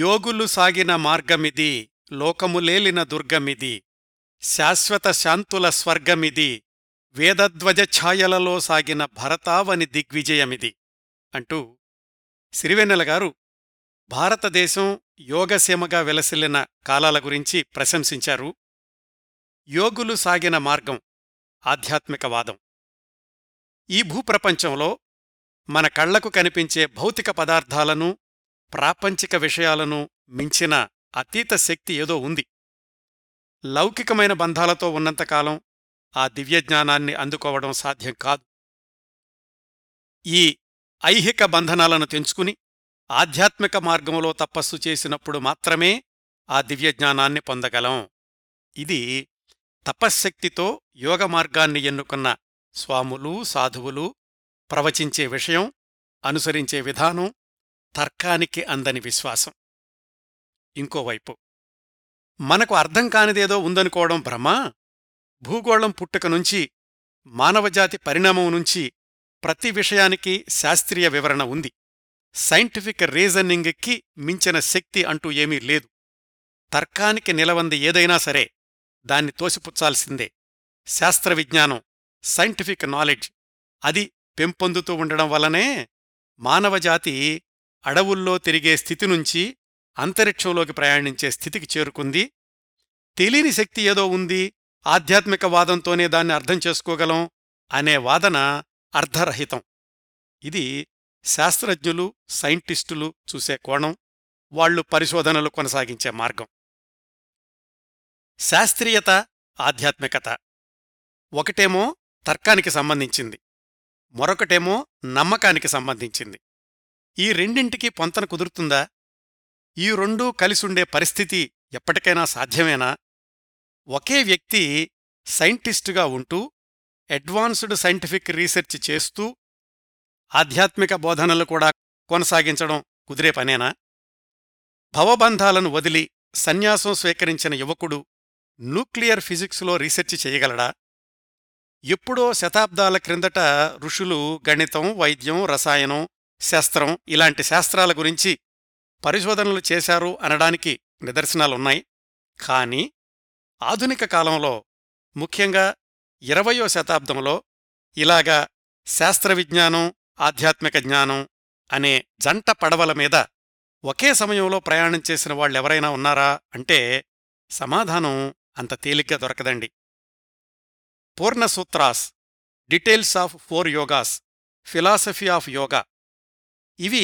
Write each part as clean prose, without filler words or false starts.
యోగులు సాగిన మార్గమిది, లోకములేలిన దుర్గమిది, శాశ్వత శాంతుల స్వర్గమిది, వేదధ్వజ ఛాయలలో సాగిన భరతావని దిగ్విజయమిది అంటూ సిరివెన్నెల గారు భారతదేశం యోగసీమగా వెలసిల్లిన కాలాల గురించి ప్రశంసించారు. యోగులు సాగిన మార్గం ఆధ్యాత్మికవాదం. ఈ భూప్రపంచంలో మన కళ్లకు కనిపించే భౌతిక పదార్థాలను, ప్రాపంచిక విషయాలను మించిన అతీత శక్తి ఏదో ఉంది. లౌకికమైన బంధాలతో ఉన్నంతకాలం ఆ దివ్యజ్ఞానాన్ని అందుకోవడం సాధ్యం కాదు. ఈ ఐహిక బంధనాలను తెంచుకుని ఆధ్యాత్మిక మార్గంలో తపస్సు చేసినప్పుడు మాత్రమే ఆ దివ్యజ్ఞానాన్ని పొందగలం. ఇది తపశ్శక్తితో యోగ మార్గాన్ని ఎన్నుకున్న స్వాములు, సాధువులు ప్రవచించే విషయం, అనుసరించే విధానం, తర్కానికి అందని విశ్వాసం. ఇంకోవైపు మనకు అర్థం కానిదేదో ఉందనుకోవడం భ్రమ. భూగోళం పుట్టుక నుంచి, మానవజాతి పరిణామం నుంచి ప్రతి విషయానికి శాస్త్రీయ వివరణ ఉంది. సైంటిఫిక్ రీజనింగ్కి మించిన శక్తి అంటూ ఏమీ లేదు. తర్కానికి నిలవంది ఏదైనా సరే దాన్ని తోసిపుచ్చాల్సిందే. శాస్త్రవిజ్ఞానం, సైంటిఫిక్ నాలెడ్జ్ అది పెంపొందుతూ ఉండడం వల్లనే మానవజాతి అడవుల్లో తిరిగే స్థితి నుంచి అంతరిక్షంలోకి ప్రయాణించే స్థితికి చేరుకుంది. తెలియని శక్తి ఏదో ఉంది, ఆధ్యాత్మికవాదంతోనే దాన్ని అర్థం చేసుకోగలం అనే వాదన అర్థరహితం. ఇది శాస్త్రజ్ఞులు, సైంటిస్టులు చూసే కోణం, వాళ్లు పరిశోధనలు కొనసాగించే మార్గం. శాస్త్రీయత, ఆధ్యాత్మికత ఒకటేమో తర్కానికి సంబంధించింది, మరొకటేమో నమ్మకానికి సంబంధించింది. ఈ రెండింటికీ పొంతన కుదురుతుందా? ఈ రెండూ కలిసుండే పరిస్థితి ఎప్పటికైనా సాధ్యమేనా? ఒకే వ్యక్తి సైంటిస్టుగా ఉంటూ అడ్వాన్స్డ్ సైంటిఫిక్ రీసెర్చ్ చేస్తూ ఆధ్యాత్మిక బోధనలు కూడా కొనసాగించడం కుదిరే పనేనా? భవబంధాలను వదిలి సన్యాసం స్వీకరించిన యువకుడు న్యూక్లియర్ ఫిజిక్స్లో రీసెర్చ్ చేయగలడా? ఎప్పుడో శతాబ్దాల క్రిందట ఋషులు గణితం, వైద్యం, రసాయనం శాస్త్రం ఇలాంటి శాస్త్రాల గురించి పరిశోధనలు చేశారు అనడానికి నిదర్శనాలున్నాయి. కానీ ఆధునిక కాలంలో, ముఖ్యంగా 20వ శతాబ్దంలో ఇలాగా శాస్త్రవిజ్ఞానం, ఆధ్యాత్మిక జ్ఞానం అనే జంట పడవల మీద ఒకే సమయంలో ప్రయాణం చేసిన వాళ్ళెవరైనా ఉన్నారా అంటే సమాధానం అంత తేలిగ్గా దొరకదండి. పూర్ణసూత్రాస్, details of 4 yogas, philosophy of yoga ఇవి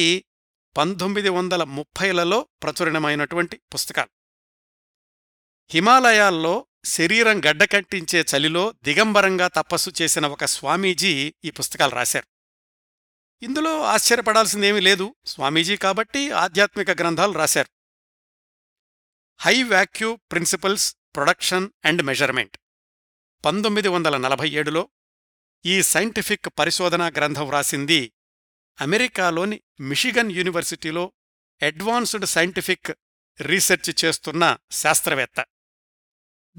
1930లలో ప్రచురణమైనటువంటి పుస్తకాలు. హిమాలయాల్లో శరీరం గడ్డకట్టించే చలిలో దిగంబరంగా తపస్సు చేసిన ఒక స్వామీజీ ఈ పుస్తకాలు రాశారు. ఇందులో ఆశ్చర్యపడాల్సిందేమీ లేదు, స్వామీజీ కాబట్టి ఆధ్యాత్మిక గ్రంథాలు రాశారు. High vacuum principles, production and measurement 1947లో ఈ సైంటిఫిక్ పరిశోధనా గ్రంథం రాసింది అమెరికాలోని మిషిగన్ యూనివర్సిటీలో అడ్వాన్స్డ్ సైంటిఫిక్ రీసెర్చ్ చేస్తున్న శాస్త్రవేత్త.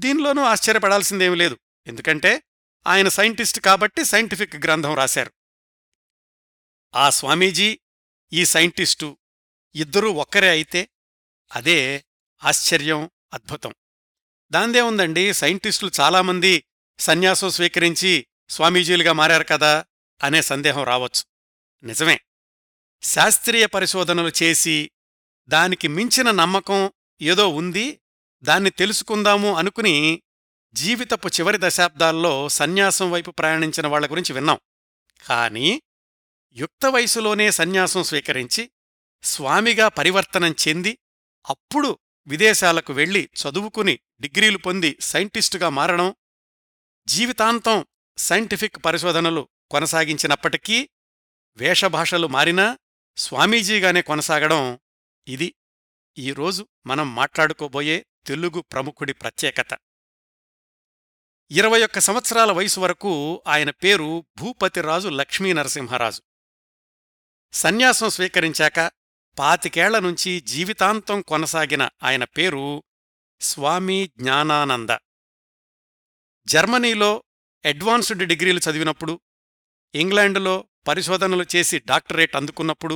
దీనిలోనూ ఆశ్చర్యపడాల్సిందేమీ లేదు, ఎందుకంటే ఆయన సైంటిస్ట్ కాబట్టి సైంటిఫిక్ గ్రంథం రాశారు. ఆ స్వామీజీ, ఈ సైంటిస్టు ఇద్దరూ ఒక్కరే అయితే అదే ఆశ్చర్యం, అద్భుతం. దాందే ఉందండి, సైంటిస్టులు చాలామంది సన్యాసం స్వీకరించి స్వామీజీలుగా మారారు కదా అనే సందేహం రావచ్చు. నిజమే, శాస్త్రీయ పరిశోధనలు చేసి దానికి మించిన నమ్మకం ఏదో ఉంది, దాన్ని తెలుసుకుందాము అనుకుని జీవితపు చివరి దశాబ్దాల్లో సన్యాసం వైపు ప్రయాణించిన వాళ్ల గురించి విన్నాం. కానీ యుక్త వయసులోనే సన్యాసం స్వీకరించి స్వామిగా పరివర్తనం చెంది అప్పుడు విదేశాలకు వెళ్లి చదువుకుని డిగ్రీలు పొంది సైంటిస్టుగా మారడం, జీవితాంతం సైంటిఫిక్ పరిశోధనలు కొనసాగించినప్పటికీ వేషభాషలు మారినా స్వామీజీగానే కొనసాగడం, ఇది ఈరోజు మనం మాట్లాడుకోబోయే తెలుగు ప్రముఖుడి ప్రత్యేకత. 21 సంవత్సరాల వయసు వరకు ఆయన పేరు భూపతిరాజు లక్ష్మీనరసింహరాజు. సన్యాసం స్వీకరించాక 25 ఏళ్ల నుంచి జీవితాంతం కొనసాగిన ఆయన పేరు స్వామి జ్ఞానానంద. జర్మనీలో అడ్వాన్స్డ్ డిగ్రీలు చదివినప్పుడు, ఇంగ్లాండులో పరిశోధనలు చేసి డాక్టరేట్ అందుకున్నప్పుడు,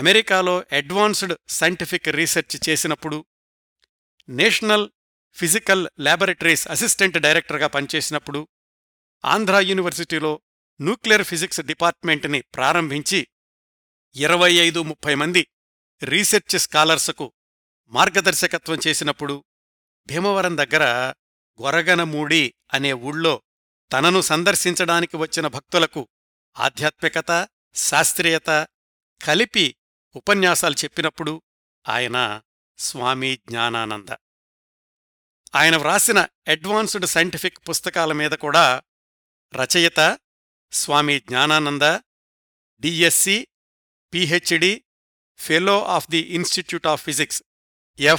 అమెరికాలో అడ్వాన్స్డ్ సైంటిఫిక్ రీసెర్చ్ చేసినప్పుడు, నేషనల్ ఫిజికల్ ల్యాబొరేటరీస్ అసిస్టెంట్ డైరెక్టర్గా పనిచేసినప్పుడు, ఆంధ్ర యూనివర్సిటీలో న్యూక్లియర్ ఫిజిక్స్ డిపార్ట్మెంట్ని ప్రారంభించి 25-30 మంది రీసెర్చ్ స్కాలర్స్కు మార్గదర్శకత్వం చేసినప్పుడు, భీమవరం దగ్గర గొరగనమూడి అనే ఊళ్ళో తనను సందర్శించడానికి వచ్చిన భక్తులకు ఆధ్యాత్మికత, శాస్త్రీయత కలిపి ఉపన్యాసాలు చెప్పినప్పుడు ఆయన స్వామి జ్ఞానానంద. ఆయన వ్రాసిన అడ్వాన్స్డ్ సైంటిఫిక్ పుస్తకాల మీద కూడా రచయిత Swami Jnanananda DSc, PhD, fellow of the institute of physics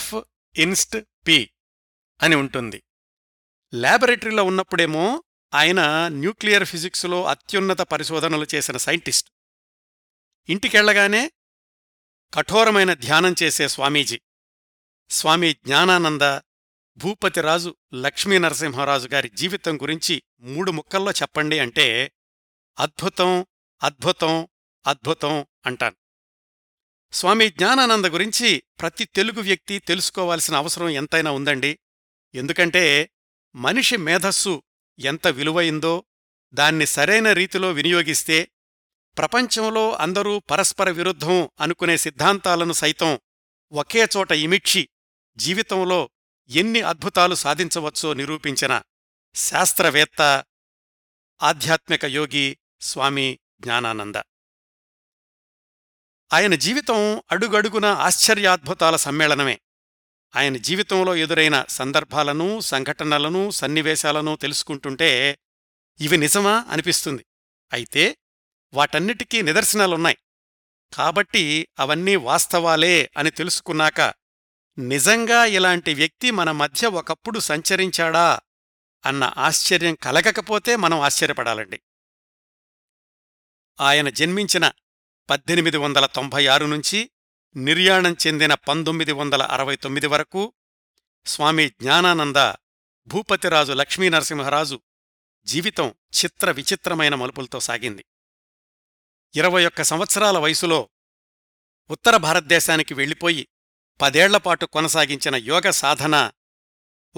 FINST P అని ఉంటుంది. ల్యాబొరేటరీలో ఉన్నప్పుడేమో ఆయన న్యూక్లియర్ ఫిజిక్స్లో అత్యున్నత పరిశోధనలు చేసిన సైంటిస్ట్. ఇంటికెళ్లగానే కఠోరమైన ధ్యానం చేసే స్వామీజీ. స్వామి జ్ఞానానంద భూపతిరాజు లక్ష్మీనరసింహరాజు గారి జీవితం గురించి 3 ముక్కల్లో చెప్పండి అంటే అద్భుతం, అద్భుతం, అద్భుతం అంటాను. స్వామి జ్ఞానానంద గురించి ప్రతి తెలుగు వ్యక్తి తెలుసుకోవాల్సిన అవసరం ఎంతైనా ఉందండి. ఎందుకంటే మనిషి మేధస్సు ఎంత విలువైందో దాన్ని సరైన రీతిలో వినియోగిస్తే ప్రపంచంలో అందరూ పరస్పర విరుద్ధం అనుకునే సిద్ధాంతాలను సైతం ఒకే చోట ఇమిడ్చి జీవితంలో ఎన్ని అద్భుతాలు సాధించవచ్చో నిరూపించిన శాస్త్రవేత్త, ఆధ్యాత్మిక యోగి స్వామి జ్ఞానానంద. ఆయన జీవితం అడుగడుగున ఆశ్చర్యాద్భుతాల సమ్మేళనమే. ఆయన జీవితంలో ఎదురైన సందర్భాలను, సంఘటనలను, సన్నివేశాలను తెలుసుకుంటుంటే ఇవి నిజమా అనిపిస్తుంది. అయితే వాటన్నిటికీ నిదర్శనాలున్నాయి కాబట్టి అవన్నీ వాస్తవాలే అని తెలుసుకున్నాక నిజంగా ఇలాంటి వ్యక్తి మన మధ్య ఒకప్పుడు సంచరించాడా అన్న ఆశ్చర్యం కలగకపోతే మనం ఆశ్చర్యపడాలండి. ఆయన జన్మించిన 1896 నుంచి నిర్యాణం చెందిన 1969 వరకు స్వామి జ్ఞానానంద భూపతిరాజు లక్ష్మీనరసింహరాజు జీవితం చిత్ర విచిత్రమైన మలుపులతో సాగింది. 21 సంవత్సరాల వయసులో ఉత్తర భారతదేశానికి వెళ్ళిపోయి 10 ఏళ్లపాటు కొనసాగించిన యోగ సాధన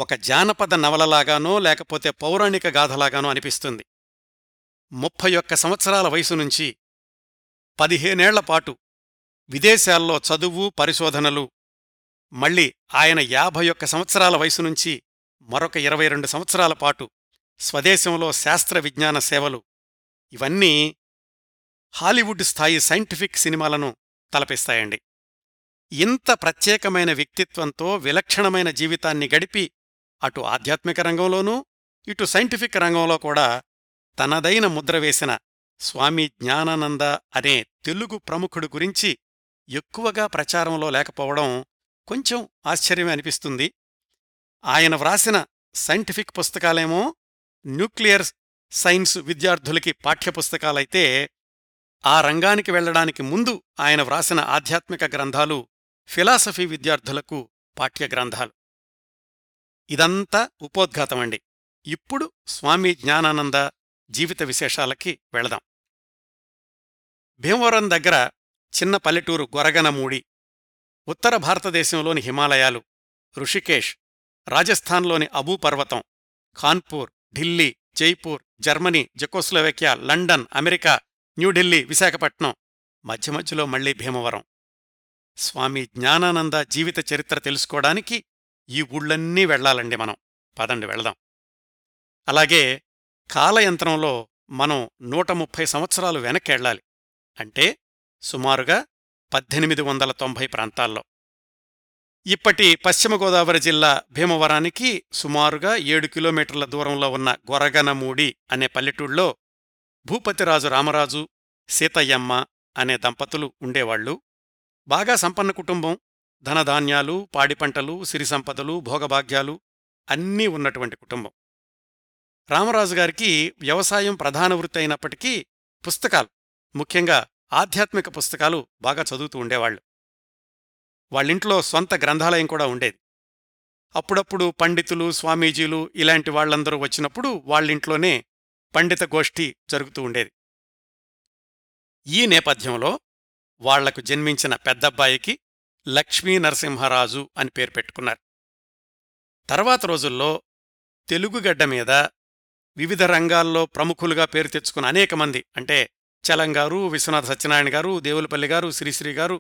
ఒక జానపద నవలలాగానో లేకపోతే పౌరాణిక గాథలాగానో అనిపిస్తుంది. 31 సంవత్సరాల వయసు నుంచి 15 ఏళ్లపాటు విదేశాల్లో చదువు, పరిశోధనలు, మళ్ళీ ఆయన 51 సంవత్సరాల వయసు నుంచి మరొక 22 సంవత్సరాల పాటు స్వదేశంలో శాస్త్ర విజ్ఞాన సేవలు, ఇవన్నీ హాలీవుడ్ స్థాయి సైంటిఫిక్ సినిమాలను తలపిస్తాయండి. ఇంత ప్రత్యేకమైన వ్యక్తిత్వంతో విలక్షణమైన జీవితాన్ని గడిపి అటు ఆధ్యాత్మిక రంగంలోనూ ఇటు సైంటిఫిక్ రంగంలో కూడా తనదైన ముద్రవేసిన స్వామి జ్ఞానానంద అనే తెలుగు ప్రముఖుడు గురించి ఎక్కువగా ప్రచారంలో లేకపోవడం కొంచెం ఆశ్చర్యమే అనిపిస్తుంది. ఆయన వ్రాసిన సైంటిఫిక్ పుస్తకాలేమో న్యూక్లియర్ సైన్స్ విద్యార్థులకి పాఠ్యపుస్తకాలైతే, ఆ రంగానికి వెళ్లడానికి ముందు ఆయన వ్రాసిన ఆధ్యాత్మిక గ్రంథాలు ఫిలాసఫీ విద్యార్థులకు పాఠ్యగ్రంథాలు. ఇదంతా ఉపోద్ఘాతమండి. ఇప్పుడు స్వామి జ్ఞానానంద జీవిత విశేషాలకి వెళదాం. భీమవరం దగ్గర చిన్న పల్లెటూరు గొరగనమూడి, ఉత్తర భారతదేశంలోని హిమాలయాలు, ఋషికేష్, రాజస్థాన్లోని అబూ పర్వతం, Kanpur, Delhi, Jaipur, Germany, Czechoslovakia, London, America, New Delhi, Visakhapatnam, మధ్య మధ్యలో మళ్లీ భీమవరం. స్వామి జ్ఞానానంద జీవిత చరిత్ర తెలుసుకోవడానికి ఈ ఊళ్ళన్నీ వెళ్లాలండి మనం. పదండి వెళదాం. అలాగే కాలయంత్రంలో మనం 130 సంవత్సరాలు వెనక్కెళ్ళాలి. అంటే సుమారుగా 1890 ప్రాంతాల్లో. ఇప్పటి పశ్చిమ గోదావరి జిల్లా భీమవరానికి సుమారుగా 7 కిలోమీటర్ల దూరంలో ఉన్న గొరగనమూడి అనే పల్లెటూళ్ళలో భూపతిరాజు రామరాజు, సీతయ్యమ్మ అనే దంపతులు ఉండేవాళ్లు. బాగా సంపన్న కుటుంబం, ధనధాన్యాలు, పాడిపంటలు, సిరిసంపదలు, భోగభాగ్యాలు అన్నీ ఉన్నటువంటి కుటుంబం. రామరాజుగారికి వ్యవసాయం ప్రధాన వృత్తి అయినప్పటికీ పుస్తకాలు, ముఖ్యంగా ఆధ్యాత్మిక పుస్తకాలు బాగా చదువుతూ ఉండేవాళ్లు. వాళ్ళింట్లో సొంత గ్రంథాలయం కూడా ఉండేది. అప్పుడప్పుడు పండితులు, స్వామీజీలు ఇలాంటి వాళ్లందరూ వచ్చినప్పుడు వాళ్ళింట్లోనే పండిత గోష్ఠి జరుగుతూ ఉండేది. ఈ నేపథ్యంలో వాళ్లకు జన్మించిన పెద్దబ్బాయికి లక్ష్మీ నరసింహరాజు అని పేరు పెట్టుకున్నారు. తర్వాత రోజుల్లో తెలుగుగడ్డ మీద వివిధ రంగాల్లో ప్రముఖులుగా పేరు తెచ్చుకున్న అనేక మంది, అంటే చలం గారు, విశ్వనాథ సత్యనారాయణ గారు, దేవులపల్లి గారు, శ్రీశ్రీ గారు,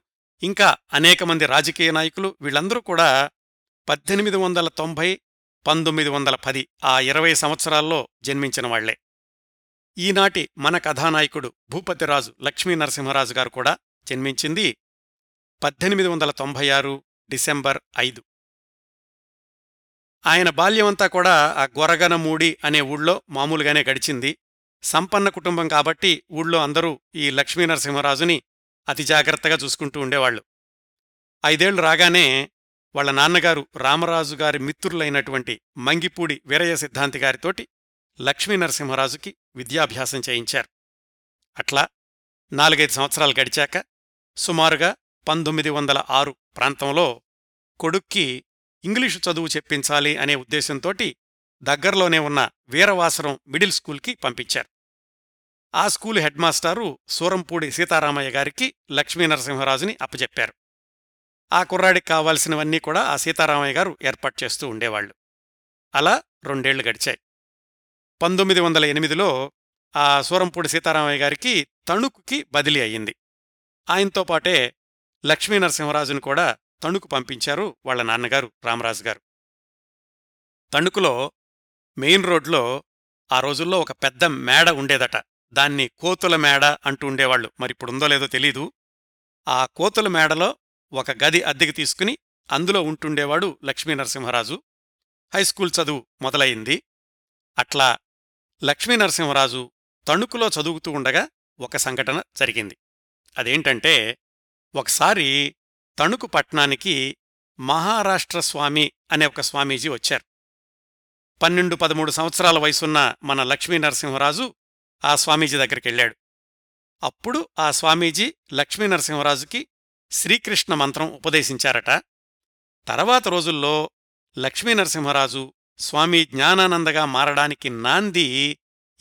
ఇంకా అనేక మంది రాజకీయ నాయకులు, వీళ్ళందరూ కూడా 1890, 1910 ఆ 20 సంవత్సరాల్లో జన్మించిన వాళ్లే. ఈనాటి మన కథానాయకుడు భూపతిరాజు లక్ష్మీ నరసింహరాజు గారు కూడా జన్మించింది 1896 డిసెంబర్ 5. ఆయన బాల్యమంతా కూడా ఆ గొరగనమూడి అనే ఊళ్ళో మామూలుగానే గడిచింది. సంపన్న కుటుంబం కాబట్టి ఊళ్ళో అందరూ ఈ లక్ష్మీ నరసింహరాజుని అతి జాగ్రత్తగా చూసుకుంటూ ఉండేవాళ్లు. 5 ఏళ్లు రాగానే వాళ్ల నాన్నగారు రామరాజు గారి మిత్రులైనటువంటి మంగిపూడి వీరయ్య సిద్ధాంతి గారితోటి లక్ష్మీ నరసింహరాజుకి విద్యాభ్యాసం చేయించారు. అట్లా 4-5 సంవత్సరాలు గడిచాక సుమారుగా 1906 ప్రాంతంలో కొడుక్కి ఇంగ్లీషు చదువు చెప్పించాలి అనే ఉద్దేశంతోటి దగ్గర్లోనే ఉన్న వీరవాసరం మిడిల్ స్కూల్కి పంపించారు. ఆ స్కూలు హెడ్మాస్టారు సూరంపూడి సీతారామయ్య గారికి లక్ష్మీ నరసింహరాజుని అప్పచెప్పారు. ఆ కుర్రాడికి కావాల్సినవన్నీ కూడా ఆ సీతారామయ్య గారు ఏర్పాటు చేస్తూ ఉండేవాళ్లు. అలా 2 ఏళ్లు గడిచాయి. 1908లో ఆ సూరంపూడి సీతారామయ్య గారికి తణుకుకి బదిలీ అయ్యింది. ఆయనతో పాటే లక్ష్మీ నరసింహరాజును కూడా తణుకు పంపించారు వాళ్ల నాన్నగారు రామరాజు గారు. తణుకులో మెయిన్ రోడ్లో ఆ రోజుల్లో ఒక పెద్ద మేడ ఉండేదట. దాన్ని కోతుల మేడ అంటూ ఉండేవాళ్లు, మరిప్పుడుందో లేదో తెలీదు. ఆ కోతుల మేడలో ఒక గది అద్దెకి తీసుకుని అందులో ఉంటుండేవాడు లక్ష్మీ నరసింహరాజు. హైస్కూల్ చదువు మొదలయింది. అట్లా లక్ష్మీ నరసింహరాజు తణుకులో చదువుతూ ఉండగా ఒక సంఘటన జరిగింది. అదేంటంటే, ఒకసారి తణుకు పట్నానికి మహారాష్ట్ర స్వామి అనే ఒక స్వామీజీ వచ్చారు. 12-13 సంవత్సరాల వయసున్న మన లక్ష్మీ నరసింహరాజు ఆ స్వామీజీ దగ్గరికెళ్ళాడు. అప్పుడు ఆ స్వామీజీ లక్ష్మీ నరసింహరాజుకి శ్రీకృష్ణ మంత్రం ఉపదేశించారట. తర్వాత రోజుల్లో లక్ష్మీ నరసింహరాజు స్వామి జ్ఞానానందగా మారడానికి నాంది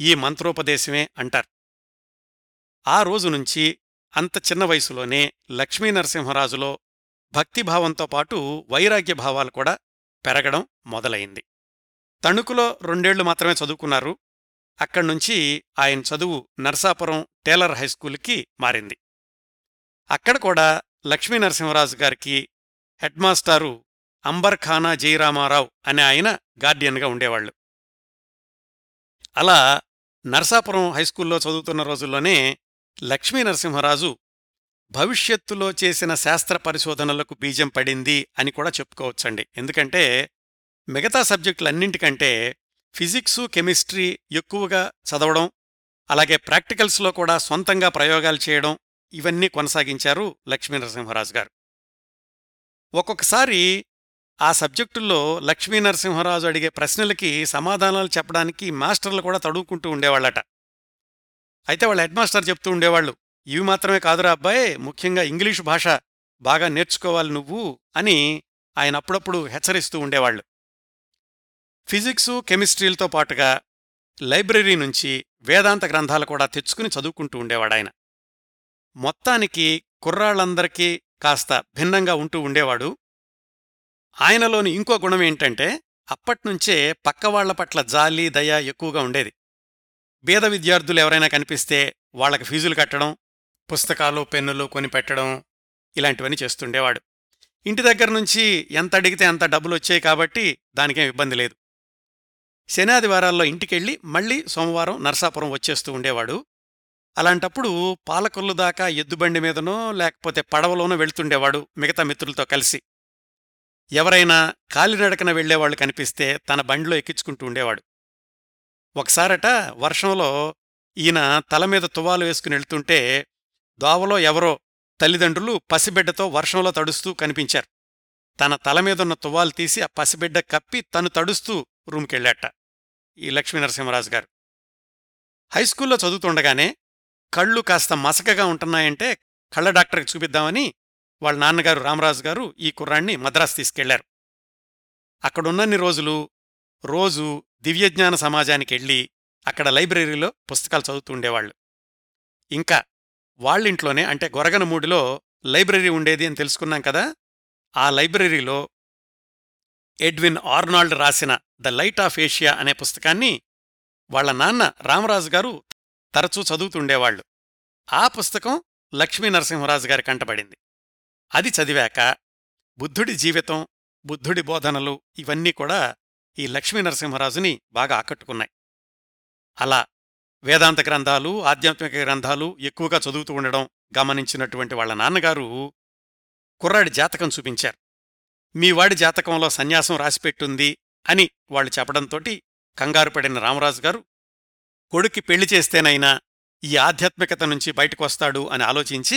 ఈ మంత్రోపదేశమే అంటారు. ఆ రోజునుంచి అంత చిన్న వయసులోనే లక్ష్మీ నరసింహరాజులో భక్తిభావంతో పాటు వైరాగ్యభావాలు కూడా పెరగడం మొదలైంది. తణుకులో 2 ఏళ్లు మాత్రమే చదువుకున్నారు. అక్కడ్నుంచి ఆయన చదువు నర్సాపురం టేలర్ హైస్కూల్కి మారింది. అక్కడ కూడా లక్ష్మీ నరసింహరాజు గారికి హెడ్మాస్టారు అంబర్ఖానా జయరామారావు అనే ఆయన గార్డియన్గా ఉండేవాళ్లు. అలా నర్సాపురం హైస్కూల్లో చదువుతున్న రోజుల్లోనే లక్ష్మీ నరసింహరాజు భవిష్యత్తులో చేసిన శాస్త్ర పరిశోధనలకు బీజం పడింది అని కూడా చెప్పుకోవచ్చండి. ఎందుకంటే మిగతా సబ్జెక్టులన్నింటికంటే ఫిజిక్సు, కెమిస్ట్రీ ఎక్కువగా చదవడం, అలాగే ప్రాక్టికల్స్లో కూడా సొంతంగా ప్రయోగాలు చేయడం, ఇవన్నీ కొనసాగించారు లక్ష్మీ నరసింహరాజు గారు. ఒక్కొక్కసారి ఆ సబ్జెక్టుల్లో లక్ష్మీ నరసింహరాజు అడిగే ప్రశ్నలకి సమాధానాలు చెప్పడానికి మాస్టర్లు కూడా తడువుకుంటూ ఉండేవాళ్లట. అయితే వాళ్ళ హెడ్మాస్టర్ చెప్తూ ఉండేవాళ్లు, ఇవి మాత్రమే కాదురా అబ్బాయే, ముఖ్యంగా ఇంగ్లీషు భాష బాగా నేర్చుకోవాలి నువ్వు అని ఆయన అప్పుడప్పుడు హెచ్చరిస్తూ ఉండేవాళ్లు. ఫిజిక్సు, కెమిస్ట్రీలతో పాటుగా లైబ్రరీ నుంచి వేదాంత గ్రంథాలు కూడా తెచ్చుకుని చదువుకుంటూ ఉండేవాడాయన. మొత్తానికి కుర్రాళ్ళందరికీ కాస్త భిన్నంగా ఉంటూ ఉండేవాడు. ఆయనలోని ఇంకో గుణం ఏంటంటే, అప్పట్నుంచే పక్కవాళ్ల పట్ల జాలి, దయ ఎక్కువగా ఉండేది. బీద విద్యార్థులు ఎవరైనా కనిపిస్తే వాళ్లకు ఫీజులు కట్టడం, పుస్తకాలు, పెన్నులు కొనిపెట్టడం, ఇలాంటివన్నీ చేస్తుండేవాడు. ఇంటి దగ్గర నుంచి ఎంత అడిగితే అంత డబ్బులు వచ్చాయి కాబట్టి దానికేం ఇబ్బంది లేదు. శనాదివారాల్లో ఇంటికెళ్ళి మళ్లీ సోమవారం నర్సాపురం వచ్చేస్తూ ఉండేవాడు. అలాంటప్పుడు పాలకొల్లు దాకా ఎద్దుబండి మీదనో లేకపోతే పడవలోనో వెళ్తుండేవాడు మిగతా మిత్రులతో కలిసి. ఎవరైనా కాలినడకన వెళ్లేవాళ్లు కనిపిస్తే తన బండిలో ఎక్కించుకుంటూ ఉండేవాడు. ఒకసారట వర్షంలో ఈయన తలమీద తువ్వాలు వేసుకుని వెళ్తుంటే దోవలో ఎవరో తల్లిదండ్రులు పసిబిడ్డతో వర్షంలో తడుస్తూ కనిపించారు. తన తలమీదున్న తువ్వాలు తీసి ఆ పసిబిడ్డ కప్పి తను తడుస్తూ రూమ్కెళ్ళాట ఈ లక్ష్మీ నరసింహరాజు గారు. హైస్కూల్లో చదువుతుండగానే కళ్ళు కాస్త మసకగా ఉంటున్నాయంటే కళ్ళ డాక్టర్కి చూపిద్దామని వాళ్ళ నాన్నగారు రామరాజు గారు ఈ కుర్రాణ్ణి మద్రాసు తీసుకెళ్లారు. అక్కడున్నన్ని రోజులు రోజు దివ్యజ్ఞాన సమాజానికెళ్ళి అక్కడ లైబ్రరీలో పుస్తకాలు చదువుతూ ఉండేవాళ్లు. ఇంకా వాళ్ళింట్లోనే అంటే గొరగనమూడిలో లైబ్రరీ ఉండేది అని తెలుసుకున్నాం కదా. ఆ లైబ్రరీలో ఎడ్విన్ ఆర్నాల్డ్ రాసిన ద లైట్ ఆఫ్ ఏషియా అనే పుస్తకాన్ని వాళ్ల నాన్న రామరాజు గారు తరచూ చదువుతుండేవాళ్లు. ఆ పుస్తకం లక్ష్మీ నరసింహరాజు గారి కంటపడింది. అది చదివాక బుద్ధుడి జీవితం, బుద్ధుడి బోధనలు ఇవన్నీ కూడా ఈ లక్ష్మీ నరసింహరాజుని బాగా ఆకట్టుకున్నాయి. అలా వేదాంత గ్రంథాలు, ఆధ్యాత్మిక గ్రంథాలు ఎక్కువగా చదువుతూ ఉండడం గమనించినటువంటి వాళ్ల నాన్నగారు కుర్రాడి జాతకం చూపించారు. మీ వాడి జాతకంలో సన్యాసం రాసిపెట్టుంది అని వాళ్లు చెప్పడంతోటి కంగారు పడిన రామరాజు గారు కొడుక్కి పెళ్లి చేస్తేనైనా ఈ ఆధ్యాత్మికత నుంచి బయటకొస్తాడు అని ఆలోచించి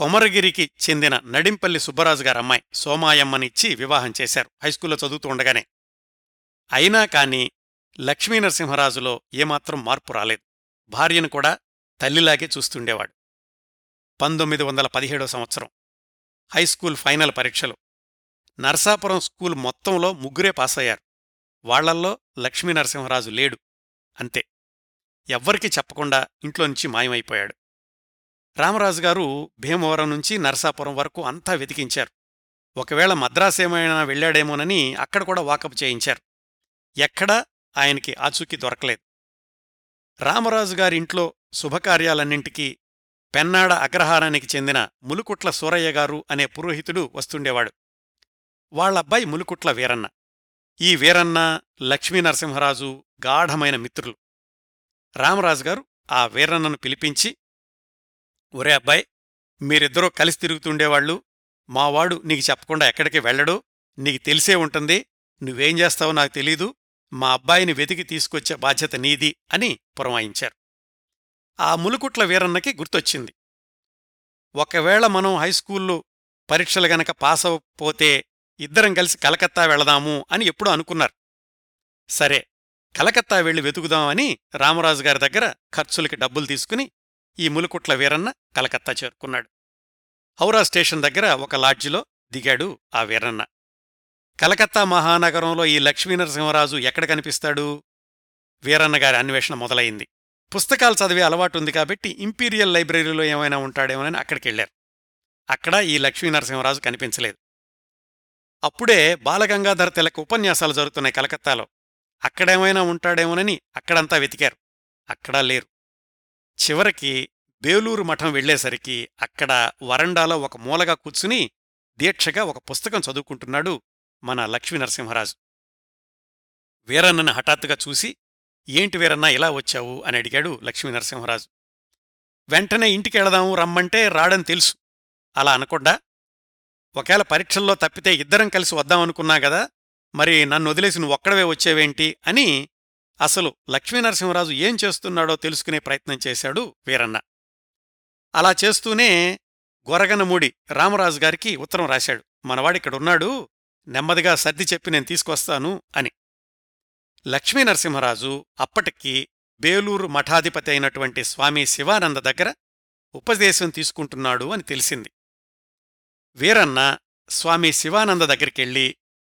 కొమరగిరికి చెందిన నడింపల్లి సుబ్బరాజు గారమ్మాయి సోమాయమ్మనిచ్చి వివాహం చేశారు హైస్కూల్లో చదువుతూ ఉండగానే. అయినా కాని లక్ష్మీనరసింహరాజులో ఏమాత్రం మార్పు రాలేదు. భార్యను కూడా తల్లిలాగే చూస్తుండేవాడు. 1917 హైస్కూల్ ఫైనల్ పరీక్షలు నర్సాపురం స్కూల్ మొత్తంలో ముగ్గురే పాసయ్యారు. వాళ్లల్లో లక్ష్మీనరసింహరాజు లేడు. అంతే, ఎవ్వరికీ చెప్పకుండా ఇంట్లో నుంచి మాయమైపోయాడు. రామరాజుగారు భీమవరం నుంచి నర్సాపురం వరకు అంతా వెతికించారు. ఒకవేళ మద్రాసేమైనా వెళ్లాడేమోనని అక్కడ కూడా వాకప్ చేయించారు. ఎక్కడా ఆయనకి ఆచూకీ దొరకలేదు. రామరాజుగారింట్లో శుభకార్యాలన్నింటికీ పెన్నాడ అగ్రహారానికి చెందిన ములుకుట్ల సూరయ్య గారు అనే పురోహితుడు వస్తుండేవాడు. వాళ్లబ్బాయి ములుకుట్ల వీరన్న. ఈ వీరన్న లక్ష్మీనరసింహరాజు గాఢమైన మిత్రులు. రామరాజుగారు ఆ వీరన్నను పిలిపించి, ఒరే అబ్బాయి, మీరిద్దరూ కలిసి తిరుగుతుండేవాళ్లు, మావాడు నీకు చెప్పకుండా ఎక్కడికి వెళ్లడు, నీకు తెలిసే ఉంటుంది, నువ్వేం చేస్తావో నాకు తెలీదు, మా అబ్బాయిని వెతికి తీసుకొచ్చే బాధ్యత నీది అని పురమాయించారు. ఆ ములుకుట్ల వీరన్నకి గుర్తొచ్చింది, ఒకవేళ మనం హైస్కూల్లో పరీక్షలు గనక పాస్ అవ్వకపోతే ఇద్దరం కలిసి కలకత్తా వెళదాము అని ఎప్పుడూ అనుకున్నారు. సరే, కలకత్తా వెళ్లి వెతుకుదామని రామరాజు గారి దగ్గర ఖర్చులకి డబ్బులు తీసుకుని ఈ ములుకుట్ల వీరన్న కలకత్తా చేరుకున్నాడు. హౌరా స్టేషన్ దగ్గర ఒక లాడ్జిలో దిగాడు ఆ వీరన్న. కలకత్తా మహానగరంలో ఈ లక్ష్మీనరసింహరాజు ఎక్కడ కనిపిస్తాడు? వీరన్నగారి అన్వేషణ మొదలైంది. పుస్తకాలు చదివే అలవాటుంది కాబట్టి ఇంపీరియల్ లైబ్రరీలో ఏమైనా ఉంటాడేమోనని అక్కడికెళ్లారు. అక్కడ ఈ లక్ష్మీనరసింహరాజు కనిపించలేదు. అప్పుడే బాలగంగాధర తిలక్ ఉపన్యాసాలు జరుగుతున్నాయి కలకత్తాలో. అక్కడేమైనా ఉంటాడేమోనని అక్కడంతా వెతికారు. అక్కడా లేరు. చివరికి బేలూరు మఠం వెళ్లేసరికి అక్కడ వరండాలో ఒక మూలగా కూర్చుని దీక్షగా ఒక పుస్తకం చదువుకుంటున్నాడు మన లక్ష్మీనరసింహరాజు. వీరన్నను హఠాత్తుగా చూసి, ఏంటి వీరన్న ఇలా వచ్చావు అని అడిగాడు లక్ష్మీనరసింహరాజు. వెంటనే ఇంటికెళదాము రమ్మంటే రాడని తెలుసు అలా అనకుండా, ఒకవేళ పరీక్షల్లో తప్పితే ఇద్దరం కలిసి వద్దామనుకున్నా కదా, మరి నన్ను వదిలేసి నువ్వొక్కడవే వచ్చేవేంటి అని అసలు లక్ష్మీనరసింహరాజు ఏం చేస్తున్నాడో తెలుసుకునే ప్రయత్నం చేశాడు వీరన్న. అలా చేస్తూనే గొరగనమూడి రామరాజు గారికి ఉత్తరం రాశాడు, మనవాడిక్కడున్నాడు, నెమ్మదిగా సర్ది చెప్పి నేను తీసుకొస్తాను అని. లక్ష్మీనరసింహరాజు అప్పటికి బేలూరు మఠాధిపతి అయినటువంటి స్వామి శివానంద దగ్గర ఉపదేశం తీసుకుంటున్నాడు అని తెలిసింది. వీరన్న స్వామి శివానంద దగ్గరికెళ్ళి,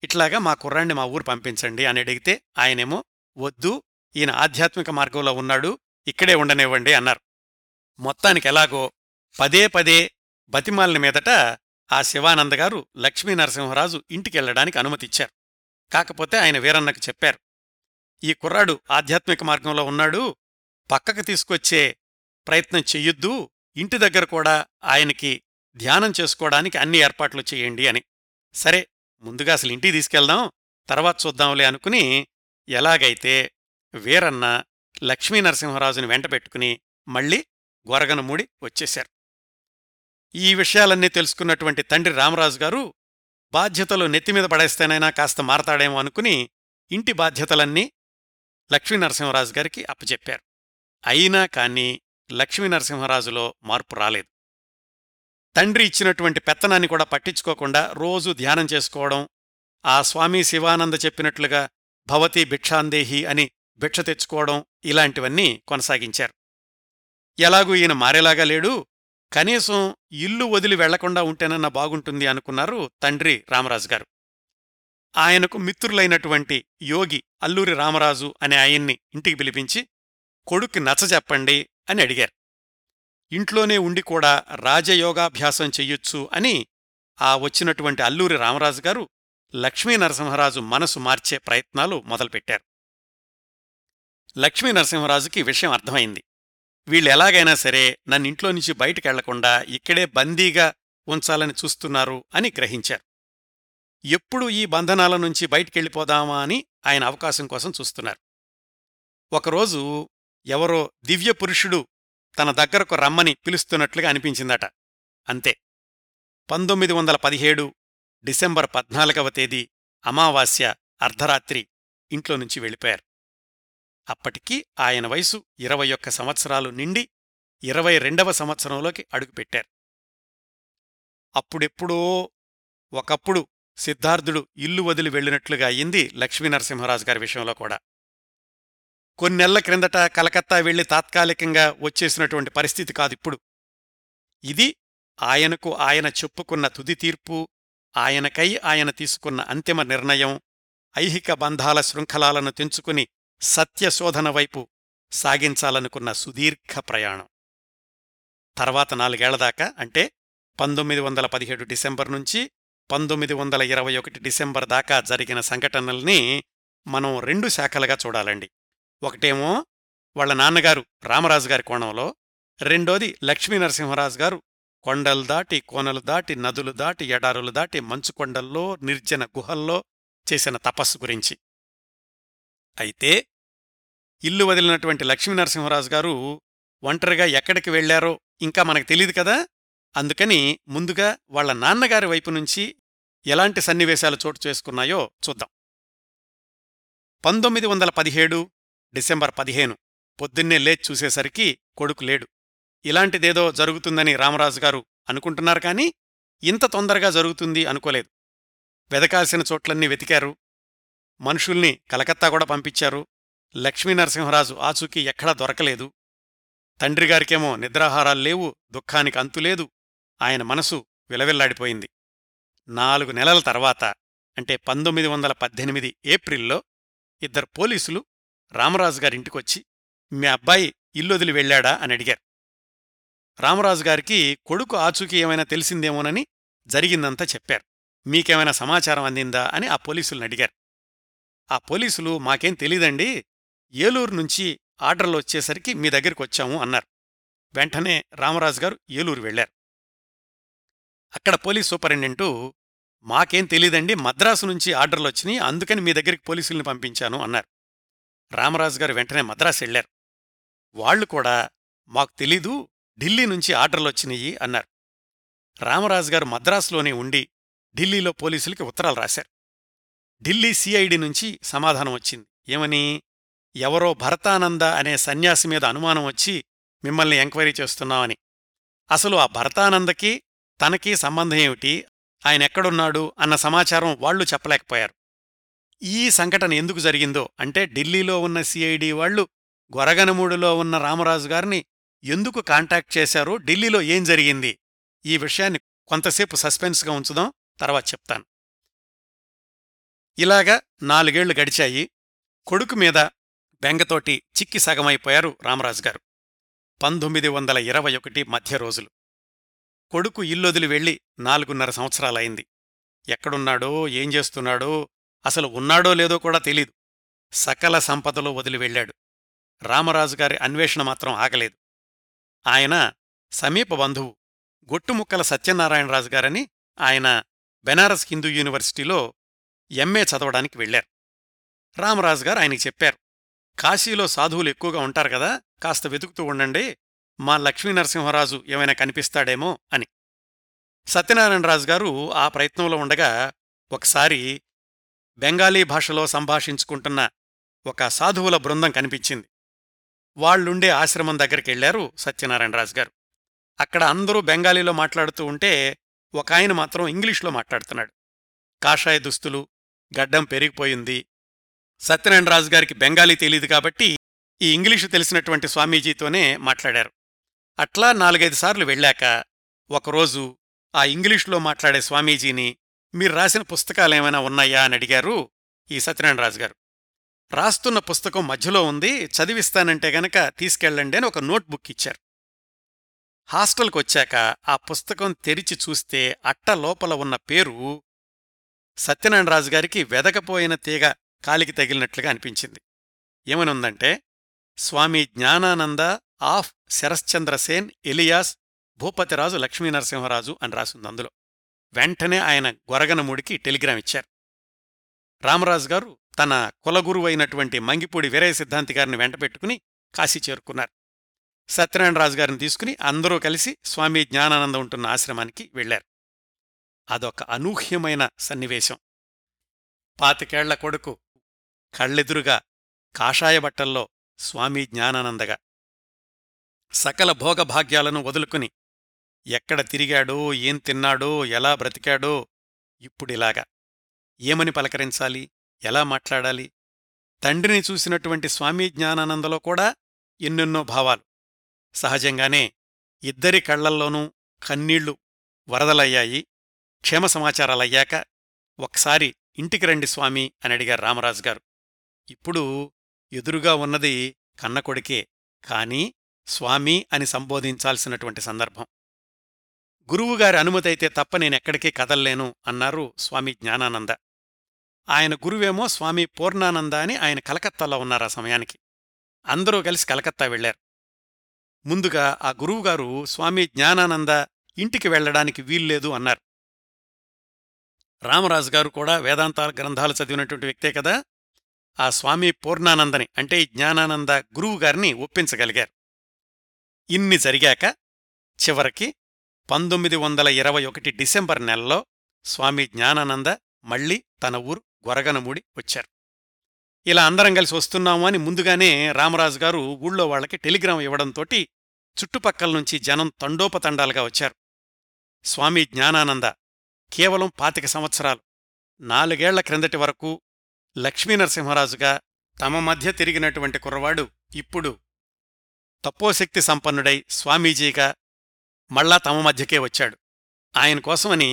ఇట్లాగా మా కుర్రాణ్ణి మా ఊరు పంపించండి అని అడిగితే ఆయనేమో, వద్దు, ఈయన ఆధ్యాత్మిక మార్గంలో ఉన్నాడు, ఇక్కడే ఉండనివ్వండి అన్నారు. మొత్తానికెలాగో పదే పదే బతిమాలిన మీదట ఆ శివానంద గారు లక్ష్మీనరసింహరాజు ఇంటికెళ్లడానికి అనుమతిచ్చారు. కాకపోతే ఆయన వీరన్నకు చెప్పారు, ఈ కుర్రాడు ఆధ్యాత్మిక మార్గంలో ఉన్నాడు, పక్కకు తీసుకొచ్చే ప్రయత్నం చెయ్యొద్దు, ఇంటి దగ్గర కూడా ఆయనకి ధ్యానం చేసుకోవడానికి అన్ని ఏర్పాట్లు చేయండి అని. సరే, ముందుగా అసలు ఇంటికి తీసుకెళ్దాం, తర్వాత చూద్దాంలే అనుకుని ఎలాగైతే వీరన్న లక్ష్మీనరసింహరాజుని వెంటబెట్టుకుని మళ్లీ గొరగనమూడి వచ్చేశారు. ఈ విషయాలన్నీ తెలుసుకున్నటువంటి తండ్రి రామరాజు గారు బాధ్యతలు నెత్తిమీద పడేస్తేనైనా కాస్త మారతాడేమో అనుకుని ఇంటి బాధ్యతలన్నీ లక్ష్మీనరసింహరాజు గారికి అప్పచెప్పారు. అయినా కాని లక్ష్మీనరసింహరాజులో మార్పు రాలేదు. తండ్రి ఇచ్చినటువంటి పెత్తనాన్ని కూడా పట్టించుకోకుండా రోజూ ధ్యానం చేసుకోవడం, ఆ స్వామి శివానంద చెప్పినట్లుగా భవతి భిక్షాందేహి అని భిక్ష తెచ్చుకోవడం, ఇలాంటివన్నీ కొనసాగించారు. ఎలాగూ ఈయన మారేలాగా లేడు, కనీసం ఇల్లు వదిలి వెళ్లకుండా ఉంటేనన్నా బాగుంటుంది అనుకున్నారు తండ్రి రామరాజు గారు. ఆయనకు మిత్రులైనటువంటి యోగి అల్లూరి రామరాజు అనే ఆయన్ని ఇంటికి పిలిపించి కొడుక్కి నచ్చజెప్పండి అని అడిగారు. ఇంట్లోనే ఉండి కూడా రాజయోగాభ్యాసం చెయ్యొచ్చు అని ఆ వచ్చినటువంటి అల్లూరి రామరాజు గారు లక్ష్మీనరసింహరాజు మనసు మార్చే ప్రయత్నాలు మొదలుపెట్టారు. లక్ష్మీనరసింహరాజుకి విషయం అర్థమైంది. వీళ్ళెలాగైనా సరే నన్నింట్లో నుంచి బయటికెళ్లకుండా ఇక్కడే బందీగా ఉంచాలని చూస్తున్నారు అని గ్రహించారు. ఎప్పుడు ఈ బంధనాల నుంచి బయటికెళ్ళిపోదామా అని ఆయన అవకాశం కోసం చూస్తున్నారు. ఒకరోజు ఎవరో దివ్యపురుషుడు తన దగ్గరకు రమ్మని పిలుస్తున్నట్లుగా అనిపించిందట. అంతే, 1917 డిసెంబర్ 14వ తేదీ అమావాస్య అర్ధరాత్రి ఇంట్లో నుంచి వెళ్ళిపోయారు. అప్పటికి ఆయన వయసు 21 సంవత్సరాలు నిండి 22వ సంవత్సరంలోకి అడుగుపెట్టారు. అప్పుడెప్పుడో ఒకప్పుడు సిద్ధార్థుడు ఇల్లు వదిలి వెళ్ళినట్లుగా అయింది లక్ష్మీనరసింహరాజు గారి విషయంలో కూడా. కొన్నెళ్ల క్రిందట కలకత్తా వెళ్లి తాత్కాలికంగా వచ్చేసినటువంటి పరిస్థితి కాదిప్పుడు. ఇది ఆయనకు ఆయన చెప్పుకున్న తుది తీర్పు, ఆయనకై ఆయన తీసుకున్న అంతిమ నిర్ణయం. ఐహిక బంధాల శృంఖలాలను తెంచుకుని సత్యశోధన వైపు సాగించాలనుకున్న సుదీర్ఘ ప్రయాణం. తర్వాత 4 ఏళ్లదాకా, అంటే 1917 డిసెంబర్ నుంచి 1921 డిసెంబర్ దాకా జరిగిన సంఘటనల్ని మనం 2 శాఖలుగా చూడాలండి. ఒకటేమో వాళ్ల నాన్నగారు రామరాజు గారి కోణంలో, రెండోది లక్ష్మీనరసింహరాజు గారు కొండలు దాటి కోనలు దాటి నదులు దాటి ఎడారులు దాటి మంచుకొండల్లో నిర్జన గుహల్లో చేసిన తపస్సు గురించి. అయితే ఇల్లు వదిలినటువంటి లక్ష్మీనరసింహరాజు గారు ఒంటరిగా ఎక్కడికి వెళ్లారో ఇంకా మనకు తెలియదు కదా. అందుకని ముందుగా వాళ్ల నాన్నగారి వైపు నుంచి ఎలాంటి సన్నివేశాలు చోటు చేసుకున్నాయో చూద్దాం. 1917 డిసెంబర్ 15 పొద్దున్నే లేచి చూసేసరికి కొడుకు లేడు. ఇలాంటిదేదో జరుగుతుందని రామరాజు గారు అనుకుంటున్నారు, కానీ ఇంత తొందరగా జరుగుతుంది అనుకోలేదు. వెదకాల్సిన చోట్లన్నీ వెతికారు, మనుషుల్ని కలకత్తా కూడా పంపించారు. లక్ష్మీనరసింహరాజు ఆచూకీ ఎక్కడా దొరకలేదు. తండ్రిగారికేమో నిద్రాహారాలు లేవు, దుఃఖానికి అంతులేదు. ఆయన మనసు విలవిల్లాడిపోయింది. 4 నెలల తర్వాత, అంటే 1918 ఏప్రిల్లో, ఇద్దరు పోలీసులు రామరాజు గారింటికొచ్చి మీ అబ్బాయి ఇల్లొదిలి వెళ్లాడా అని అడిగారు. రామరాజు గారికి కొడుకు ఆచూకీ ఏమైనా తెలిసిందేమోనని జరిగిందంతా చెప్పారు. మీకేమైనా సమాచారం అందిందా అని ఆ పోలీసుల్ని అడిగారు. ఆ పోలీసులు మాకేం తెలీదండి, ఏలూరు నుంచి ఆర్డర్లు వచ్చేసరికి మీ దగ్గరికి వచ్చాము అన్నారు. వెంటనే రామరాజు గారు ఏలూరు వెళ్లారు. అక్కడ పోలీస్ సూపరింటెండెంటు మాకేం తెలీదండి, మద్రాసు నుంచి ఆర్డర్లు వచ్చినాయి, అందుకని మీ దగ్గరికి పోలీసుల్ని పంపించాను అన్నారు. రామరాజు గారు వెంటనే మద్రాసు వెళ్లారు. వాళ్లు కూడా మాకు తెలీదు, ఢిల్లీ నుంచి ఆర్డర్లు వచ్చినాయి అన్నారు. రామరాజు గారు మద్రాసులోనే ఉండి ఢిల్లీలో పోలీసులకి ఉత్తరాలు రాశారు. ఢిల్లీ సిఐడి నుంచి సమాధానం వచ్చింది. ఏమని? ఎవరో భరతానంద అనే సన్యాసి మీద అనుమానం వచ్చి మిమ్మల్ని ఎంక్వైరీ చేస్తున్నామని. అసలు ఆ భరతానందకి తనకీ సంబంధం ఏమిటి, ఆయనెక్కడున్నాడు అన్న సమాచారం వాళ్లు చెప్పలేకపోయారు. ఈ సంఘటన ఎందుకు జరిగిందో, అంటే ఢిల్లీలో ఉన్న సిఐడి వాళ్లు గొరగనమూడిలో ఉన్న రామరాజు గారిని ఎందుకు కాంటాక్ట్ చేశారో, ఢిల్లీలో ఏం జరిగింది, ఈ విషయాన్ని కొంతసేపు సస్పెన్స్గా ఉంచుదాం, తర్వాత చెప్తాను. ఇలాగా 4 ఏళ్లు గడిచాయి. కొడుకు మీద బెంగతోటి చిక్కి సగమైపోయారు రామరాజు గారు. 1921 మధ్య రోజులు. కొడుకు ఇల్లొదిలి వెళ్ళి 4.5 సంవత్సరాలైంది. ఎక్కడున్నాడో, ఏం చేస్తున్నాడో, అసలు ఉన్నాడో లేదో కూడా తెలీదు. సకల సంపదలో వదిలి వెళ్ళాడు. రామరాజు గారి అన్వేషణ మాత్రం ఆగలేదు. ఆయన సమీప బంధువు గొట్టుముక్కల సత్యనారాయణరాజు గారని ఆయన బెనారస్ హిందూ యూనివర్సిటీలో ఎంఏ చదవడానికి వెళ్లారు. రామరాజు గారు ఆయనకి చెప్పారు, కాశీలో సాధువులు ఎక్కువగా ఉంటారు కదా, కాస్త వెతుకుతూ ఉండండి, మా లక్ష్మీనరసింహరాజు ఏమైనా కనిపిస్తాడేమో అని. సత్యనారాయణరాజు గారు ఆ ప్రయత్నంలో ఉండగా ఒకసారి బెంగాలీ భాషలో సంభాషించుకుంటున్న ఒక సాధువుల బృందం కనిపించింది. వాళ్లుండే ఆశ్రమం దగ్గరికెళ్లారు సత్యనారాయణరాజు గారు. అక్కడ అందరూ బెంగాలీలో మాట్లాడుతూ ఉంటే ఒక ఆయన మాత్రం ఇంగ్లీష్లో మాట్లాడుతున్నాడు. కాషాయ దుస్తులు, గడ్డం పెరిగిపోయింది. సత్యనారాయణరాజు గారికి బెంగాలీ తెలీదు కాబట్టి ఈ ఇంగ్లీషు తెలిసినటువంటి స్వామీజీతోనే మాట్లాడారు. అట్లా 4-5 సార్లు వెళ్ళాక ఒకరోజు ఆ ఇంగ్లీష్లో మాట్లాడే స్వామీజీని మీరు రాసిన పుస్తకాలేమైనా ఉన్నాయా అని అడిగారు ఈ సత్యనారాయణరాజు గారు. రాస్తున్న పుస్తకం మధ్యలో ఉంది, చదివిస్తానంటే గనక తీసుకెళ్ళండి అని ఒక నోట్బుక్ ఇచ్చారు. హాస్టల్కి వచ్చాక ఆ పుస్తకం తెరిచి చూస్తే అట్టలోపల ఉన్న పేరు సత్యనారాయణరాజు గారికి వెదకపోయిన తీగ కాలికి తగిలినట్లుగా అనిపించింది. ఏమనుందంటే, స్వామి జ్ఞానానంద ఆఫ్ శరశ్చంద్రసేన్ ఎలియాస్ భూపతిరాజు లక్ష్మీనరసింహరాజు అని రాసింది అందులో. వెంటనే ఆయన గొరగనముడికి టెలిగ్రామ్ ఇచ్చారు. రామరాజు గారు తన కులగురువైనటువంటి మంగిపూడి వీరయ్య సిద్ధాంతి గారిని వెంటపెట్టుకుని కాశీ చేరుకున్నారు. సత్యనారాయణరాజు గారిని తీసుకుని అందరూ కలిసి స్వామి జ్ఞానానంద ఉంటున్న ఆశ్రమానికి వెళ్లారు. అదొక అనూహ్యమైన సన్నివేశం. 25 ఏళ్ల కొడుకు కళ్ళెదురుగా కాషాయబట్టల్లో స్వామి జ్ఞానానందగా సకల భోగభాగ్యాలను వదులుకుని ఎక్కడ తిరిగాడో, ఏం తిన్నాడో, ఎలా బ్రతికాడో, ఇప్పుడిలాగా ఏమని పలకరించాలి, ఎలా మాట్లాడాలి? తండ్రిని చూసినటువంటి స్వామి జ్ఞానానందలో కూడా ఎన్నెన్నో భావాలు. సహజంగానే ఇద్దరి కళ్లల్లోనూ కన్నీళ్లు వరదలయ్యాయి. క్షేమ సమాచారాలయ్యాక ఒకసారి ఇంటికి రండి స్వామి అని అడిగారు రామరాజు గారు. ఇప్పుడు ఎదురుగా ఉన్నది కన్నకొడికే, కాని స్వామి అని సంబోధించాల్సినటువంటి సందర్భం. గురువుగారి అనుమతైతే తప్ప నేనెక్కడికీ కదల్లేను అన్నారు స్వామి జ్ఞానానంద. ఆయన గురువేమో స్వామి పూర్ణానంద అని, ఆయన కలకత్తాలో ఉన్నారు ఆ సమయానికి. అందరూ కలిసి కలకత్తా వెళ్లారు. ముందుగా ఆ గురువుగారు స్వామి జ్ఞానానంద ఇంటికి వెళ్లడానికి వీల్లేదు అన్నారు. రామరాజు గారు కూడా వేదాంత గ్రంథాలు చదివినటువంటి వ్యక్తే కదా, ఆ స్వామి పూర్ణానందని అంటే జ్ఞానానంద గురువుగారిని ఒప్పించగలిగారు. ఇన్ని జరిగాక చివరికి 1921 డిసెంబర్ నెలలో స్వామి జ్ఞానానంద మళ్లీ తన ఊరు గొరగనమూడి వచ్చారు. ఇలా అందరం కలిసి వస్తున్నాము అని ముందుగానే రామరాజు గారు ఊళ్ళో వాళ్లకి టెలిగ్రామ్ ఇవ్వడంతోటి చుట్టుపక్కల నుంచి జనం తండోపతండాలుగా వచ్చారు. స్వామి జ్ఞానానంద కేవలం 25 సంవత్సరాలు, 4 ఏళ్ల క్రిందటి వరకు లక్ష్మీనరసింహరాజుగా తమ మధ్య తిరిగినటువంటి కుర్రవాడు ఇప్పుడు తపోశక్తి సంపన్నుడై స్వామీజీగా మళ్ళా తమ మధ్యకే వచ్చాడు. ఆయన కోసమని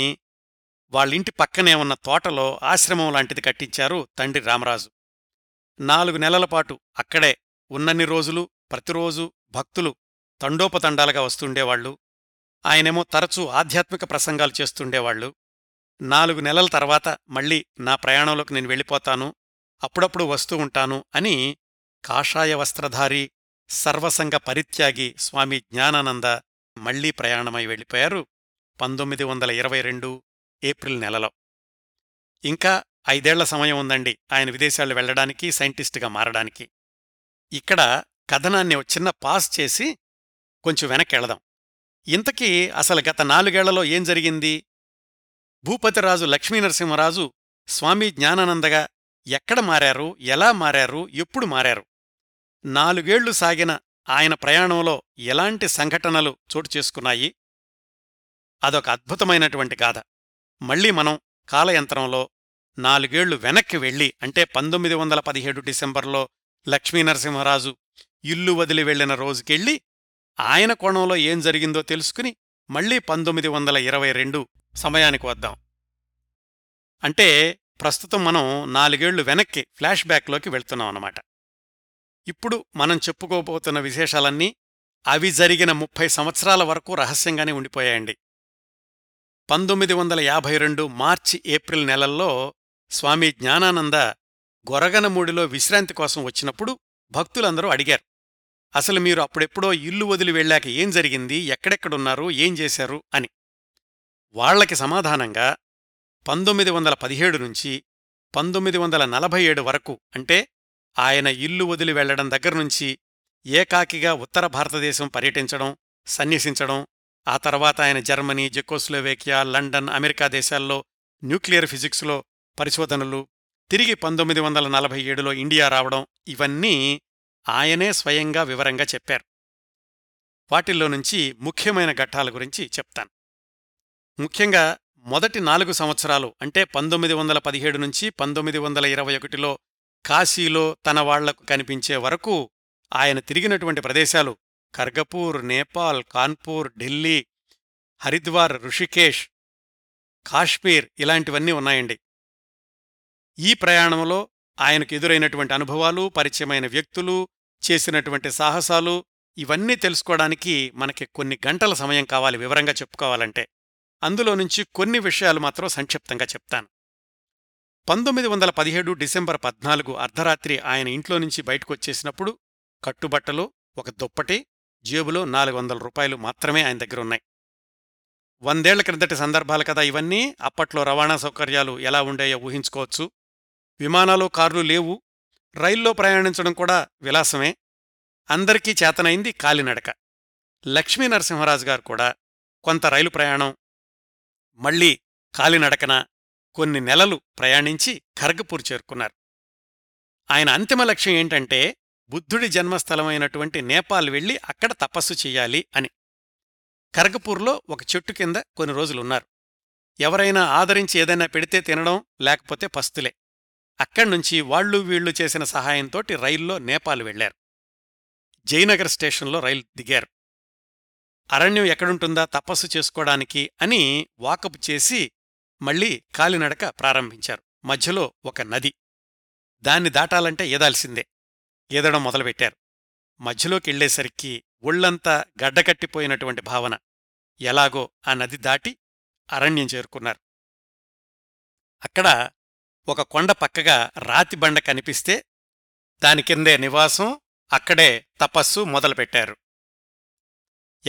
వాళ్ళింటి పక్కనే ఉన్న తోటలో ఆశ్రమం లాంటిది కట్టించారు తండ్రి రామరాజు. 4 నెలలపాటు అక్కడే ఉన్నన్ని రోజులు ప్రతిరోజు భక్తులు తండోపతండాలుగా వస్తుండేవాళ్లు. ఆయనేమో తరచూ ఆధ్యాత్మిక ప్రసంగాలు చేస్తుండేవాళ్లు. 4 నెలల తర్వాత మళ్లీ నా ప్రయాణంలోకి నేను వెళ్ళిపోతాను, అప్పుడప్పుడు వస్తూ ఉంటాను అని కాషాయ వస్త్రధారి సర్వసంగ పరిత్యాగి స్వామి జ్ఞానానంద మళ్లీ ప్రయాణమై వెళ్ళిపోయారు 1922 ఏప్రిల్ నెలలో. ఇంకా 5 ఏళ్ల సమయం ఉందండి ఆయన విదేశాలు వెళ్లడానికి, సైంటిస్టుగా మారడానికి. ఇక్కడ కథనాన్ని ఒక చిన్న పాస్ చేసి కొంచెం వెనక్కెళ్దాం. ఇంతకీ అసలు గత 4 ఏళ్లలో ఏం జరిగింది? భూపతిరాజు లక్ష్మీనరసింహరాజు స్వామి జ్ఞానానందగా ఎక్కడ మారారు, ఎలా మారారు, ఎప్పుడు మారారు? 4 ఏళ్లు సాగిన ఆయన ప్రయాణంలో ఎలాంటి సంఘటనలు చోటు చేసుకున్నాయి? అదొక అద్భుతమైనటువంటి గాథ. మళ్లీ మనం కాలయంత్రంలో 4 ఏళ్లు వెనక్కి వెళ్ళి, అంటే 1917 డిసెంబర్లో లక్ష్మీనరసింహరాజు ఇల్లు వదిలి వెళ్లిన రోజుకెళ్ళి ఆయన కోణంలో ఏం జరిగిందో తెలుసుకుని మళ్లీ 1922 సమయానికి వద్దాం. అంటే ప్రస్తుతం మనం 4 ఏళ్లు వెనక్కి ఫ్లాష్ బ్యాక్లోకి వెళ్తున్నాం అన్నమాట. ఇప్పుడు మనం చెప్పుకోబోతున్న విశేషాలన్నీ అవి జరిగిన 30 సంవత్సరాల వరకు రహస్యంగానే ఉండిపోయాయండి. 1952 మార్చి ఏప్రిల్ నెలల్లో స్వామి జ్ఞానానంద గొరగనమూడిలో విశ్రాంతి కోసం వచ్చినప్పుడు భక్తులందరూ అడిగారు, అసలు మీరు అప్పుడెప్పుడో ఇల్లు వదిలి వెళ్ళాక ఏం జరిగింది, ఎక్కడెక్కడున్నారు, ఏం చేశారు అని. వాళ్లకి సమాధానంగా 1917 నుంచి 1947 వరకు, అంటే ఆయన ఇల్లు వదిలి వెళ్లడం దగ్గర్నుంచి ఏకాకిగా ఉత్తర భారతదేశం పర్యటించడం, సన్యసించడం, ఆ తర్వాత ఆయన జర్మనీ, జెకోస్లోవేకియా, లండన్, అమెరికా దేశాల్లో న్యూక్లియర్ ఫిజిక్స్లో పరిశోధనలు, తిరిగి 1947లో ఇండియా రావడం, ఇవన్నీ ఆయనే స్వయంగా వివరంగా చెప్పారు. వాటిల్లో నుంచి ముఖ్యమైన ఘట్టాల గురించి చెప్తాను. ముఖ్యంగా మొదటి 4 సంవత్సరాలు, అంటే 1917 నుంచి 1921లో కాశీలో తన వాళ్లకు కనిపించే వరకు ఆయన తిరిగినటువంటి ప్రదేశాలు ఖర్గపూర్, నేపాల్, కాన్పూర్, ఢిల్లీ, హరిద్వార్, ఋషికేష్, కాశ్మీర్ ఇలాంటివన్నీ ఉన్నాయండి. ఈ ప్రయాణంలో ఆయనకు ఎదురైనటువంటి అనుభవాలు, పరిచయమైన వ్యక్తులు, చేసినటువంటి సాహసాలు ఇవన్నీ తెలుసుకోవడానికి మనకి కొన్ని గంటల సమయం కావాలి వివరంగా చెప్పుకోవాలంటే. అందులో నుంచి కొన్ని విషయాలు మాత్రం సంక్షిప్తంగా చెప్తాను. 1917 డిసెంబర్ 14 అర్ధరాత్రి ఆయన ఇంట్లో నుంచి బయటకొచ్చేసినప్పుడు కట్టుబట్టలో ఒక దుప్పటి, జేబులో $400 మాత్రమే ఆయన దగ్గరున్నాయి. 100 ఏళ్ల క్రిందటి సందర్భాలు కదా ఇవన్నీ. అప్పట్లో రవాణా సౌకర్యాలు ఎలా ఉండేయో ఊహించుకోవచ్చు. విమానాలు, కార్లు లేవు. రైల్లో ప్రయాణించడం కూడా విలాసమే. అందరికీ చేతనైంది కాలినడక. లక్ష్మీనరసింహరాజు గారు కూడా కొంత రైలు ప్రయాణం, మళ్లీ కాలినడకన కొన్ని నెలలు ప్రయాణించి ఖర్గపూర్ చేరుకున్నారు. ఆయన అంతిమ లక్ష్యం ఏంటంటే బుద్ధుడి జన్మస్థలమైనటువంటి నేపాల్ వెళ్లి అక్కడ తపస్సు చెయ్యాలి అని. ఖర్గపూర్లో ఒక చెట్టు కింద కొన్ని రోజులున్నారు. ఎవరైనా ఆదరించి ఏదైనా పెడితే తినడం, లేకపోతే పస్తులే. అక్కడ్నుంచి వాళ్ళు వీళ్లు చేసిన సహాయంతోటి రైల్లో నేపాల్ వెళ్లారు. జయనగర్ స్టేషన్లో రైలు దిగారు. అరణ్యం ఎక్కడుంటుందా తపస్సు చేసుకోవడానికి అని వాకప్ చేసి మళ్లీ కాలినడక ప్రారంభించారు. మధ్యలో ఒక నది, దాన్ని దాటాలంటే ఈదాల్సిందే. ఈదడం మొదలుపెట్టారు. మధ్యలోకెళ్లేసరికి ఒళ్లంతా గడ్డకట్టిపోయినటువంటి భావన. ఎలాగో ఆ నది దాటి అరణ్యం చేరుకున్నారు. అక్కడ ఒక కొండ పక్కగా రాతిబండ కనిపిస్తే దాని కిందే నివాసం. అక్కడే తపస్సు మొదలుపెట్టారు.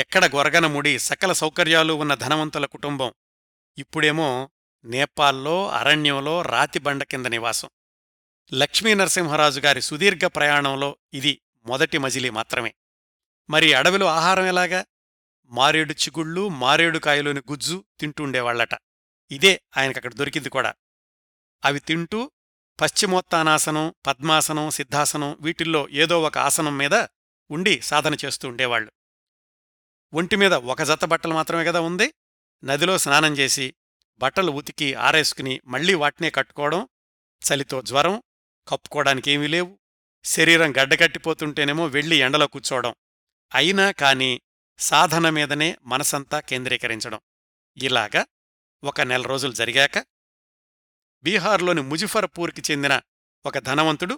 ఎక్కడ గొరగనముడి సకల సౌకర్యాలు ఉన్న ధనవంతుల కుటుంబం ఇప్పుడేమో నేపాల్లో అరణ్యంలో రాతిబండ కింద నివాసం. లక్ష్మీనరసింహరాజు గారి సుదీర్ఘ ప్రయాణంలో ఇది మొదటి మజిలీ మాత్రమే. మరి అడవిలో ఆహారం ఎలాగా? మారేడు చిగుళ్ళు, మారేడుకాయలోని గుజ్జు తింటుండేవాళ్లట. ఇదే ఆయనకక్కడ దొరికింది కూడా. అవి తింటూ పశ్చిమోత్తానాసనం, పద్మాసనం, సిద్ధాసనం వీటిల్లో ఏదో ఒక ఆసనం మీద ఉండి సాధన చేస్తూ ఉండేవాళ్లు. ఒంటిమీద ఒక జత బట్టలు మాత్రమే కదా ఉంది. నదిలో స్నానం చేసి బట్టలు ఉతికి ఆరేసుకుని మళ్లీ వాటినే కట్టుకోవడం. చలితో జ్వరం, కప్పుకోవడానికేమీ లేవు. శరీరం గడ్డకట్టిపోతుంటేనేమో వెళ్లి ఎండలో కూర్చోవడం. అయినా కాని సాధన మీదనే మనసంతా కేంద్రీకరించడం. ఇలాగా ఒక నెల రోజులు జరిగాక బీహార్లోని ముజఫర్పూర్కి చెందిన ఒక ధనవంతుడు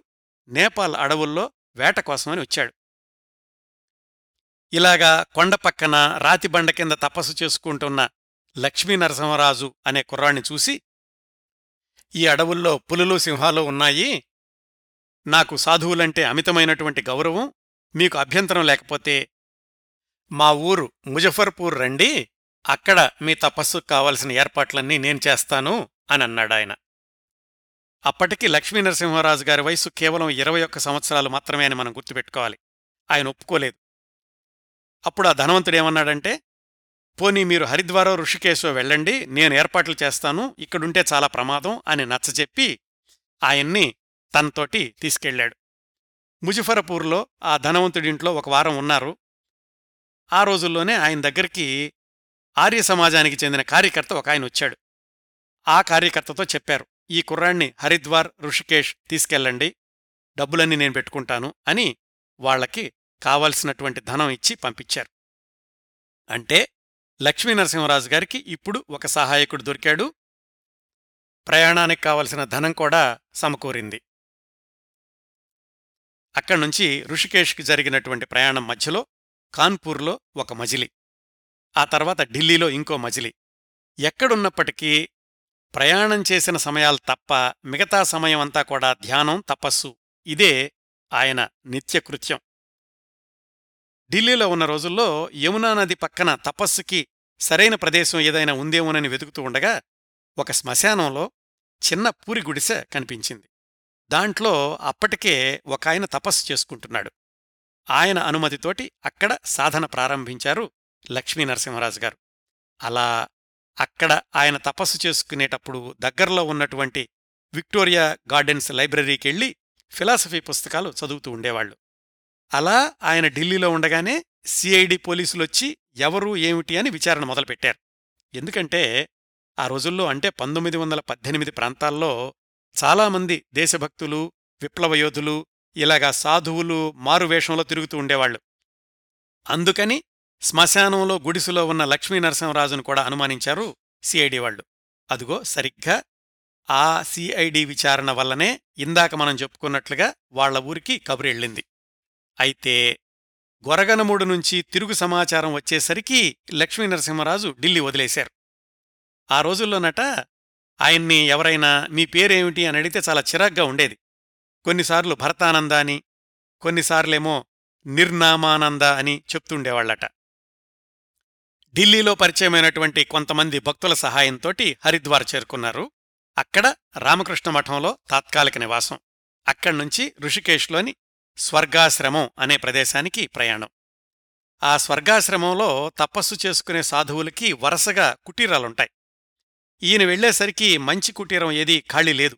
నేపాల్ అడవుల్లో వేట కోసమని వచ్చాడు. ఇలాగా కొండ పక్కన రాతిబండ కింద తపస్సు చేసుకుంటున్న లక్ష్మీనరసింహరాజు అనే కుర్రాణ్ణి చూసి, ఈ అడవుల్లో పులులు సింహాలు ఉన్నాయి, నాకు సాధువులంటే అమితమైనటువంటి గౌరవం, మీకు అభ్యంతరం లేకపోతే మా ఊరు ముజఫర్పూర్ రండి, అక్కడ మీ తపస్సుకు కావలసిన ఏర్పాట్లన్నీ నేను చేస్తాను అని అన్నాడాయన. అప్పటికి లక్ష్మీనరసింహరాజు గారి వయసు కేవలం 21 సంవత్సరాలు మాత్రమే అని మనం గుర్తుపెట్టుకోవాలి. ఆయన ఒప్పుకోలేదు. అప్పుడు ఆ ధనవంతుడేమన్నాడంటే, పోనీ మీరు హరిద్వారో ఋషికేశో వెళ్ళండి, నేను ఏర్పాట్లు చేస్తాను, ఇక్కడుంటే చాలా ప్రమాదం అని నచ్చజెప్పి ఆయన్ని తనతోటి తీసుకెళ్లాడు. ముజఫర్పూర్లో ఆ ధనవంతుడింట్లో ఒక వారం ఉన్నారు. ఆ రోజుల్లోనే ఆయన దగ్గరికి ఆర్య సమాజానికి చెందిన కార్యకర్త ఒక ఆయన వచ్చాడు. ఆ కార్యకర్తతో చెప్పారు, ఈ కుర్రాణ్ణి హరిద్వార్, ఋషికేష్ తీసుకెళ్ళండి, డబ్బులన్నీ నేను పెట్టుకుంటాను అని. వాళ్లకి కావలసినటువంటి ధనం ఇచ్చి పంపించారు. అంటే లక్ష్మీనరసింహరాజు గారికి ఇప్పుడు ఒక సహాయకుడు దొరికాడు. ప్రయాణానికి కావలసిన ధనం కూడా సమకూరింది. అక్కడ్నుంచి ఋషికేష్కి జరిగినటువంటి ప్రయాణం మధ్యలో కాన్పూర్లో ఒక మజిలీ, ఆ తర్వాత ఢిల్లీలో ఇంకో మజిలీ. ఎక్కడున్నప్పటికీ ప్రయాణం చేసిన సమయాలు తప్ప మిగతా సమయమంతా కూడా ధ్యానం, తపస్సు, ఇదే ఆయన నిత్యకృత్యం. ఢిల్లీలో ఉన్న రోజుల్లో యమునా నది పక్కన తపస్సుకి సరైన ప్రదేశం ఏదైనా ఉందేమోనని వెతుకుతూ ఉండగా ఒక శ్మశానంలో చిన్న పూరి గుడిసె కనిపించింది. దాంట్లో అప్పటికే ఒక ఆయన తపస్సు చేసుకుంటున్నాడు. ఆయన అనుమతితోటి అక్కడ సాధన ప్రారంభించారు లక్ష్మీనరసింహరాజు గారు. అలా అక్కడ ఆయన తపస్సు చేసుకునేటప్పుడు దగ్గరలో ఉన్నటువంటి విక్టోరియా గార్డెన్స్ లైబ్రరీకెళ్ళి ఫిలాసఫీ పుస్తకాలు చదువుతూ ఉండేవాళ్లు. అలా ఆయన ఢిల్లీలో ఉండగానే సిఐడి పోలీసులొచ్చి ఎవరు ఏమిటి అని విచారణ మొదలుపెట్టారు. ఎందుకంటే ఆ రోజుల్లో అంటే 1918 ప్రాంతాల్లో చాలామంది దేశభక్తులు, విప్లవయోధులు ఇలాగా సాధువులు మారువేషంలో తిరుగుతూ ఉండేవాళ్లు. అందుకని శ్మశానంలో గుడిసులో ఉన్న లక్ష్మీనరసింహరాజును కూడా అనుమానించారు సిఐడి వాళ్లు. అదిగో సరిగ్గా ఆ సిఐడి విచారణ వల్లనే ఇందాక మనం చెప్పుకున్నట్లుగా వాళ్ల ఊరికి కబురెళ్ళింది. అయితే గొరగనమూడు నుంచి తిరుగు సమాచారం వచ్చేసరికి లక్ష్మీనరసింహరాజు ఢిల్లీ వదిలేశారు. ఆ రోజుల్లోనట ఆయన్ని ఎవరైనా నీ పేరేమిటి అని అడిగితే చాలా చిరాగ్గా ఉండేది. కొన్నిసార్లు భరతానంద అని, కొన్నిసార్లేమో నిర్నామానంద అని చెప్తుండేవాళ్లట. ఢిల్లీలో పరిచయమైనటువంటి కొంతమంది భక్తుల సహాయంతోటి హరిద్వార్ చేరుకున్నారు. అక్కడ రామకృష్ణ మఠంలో తాత్కాలిక నివాసం. అక్కడ్నుంచి ఋషికేష్లోని స్వర్గాశ్రమం అనే ప్రదేశానికి ప్రయాణం. ఆ స్వర్గాశ్రమంలో తపస్సు చేసుకునే సాధువులకి వరుసగా కుటీరాలుంటాయి. ఈయన వెళ్లేసరికి మంచి కుటీరం ఏదీ ఖాళీ లేదు.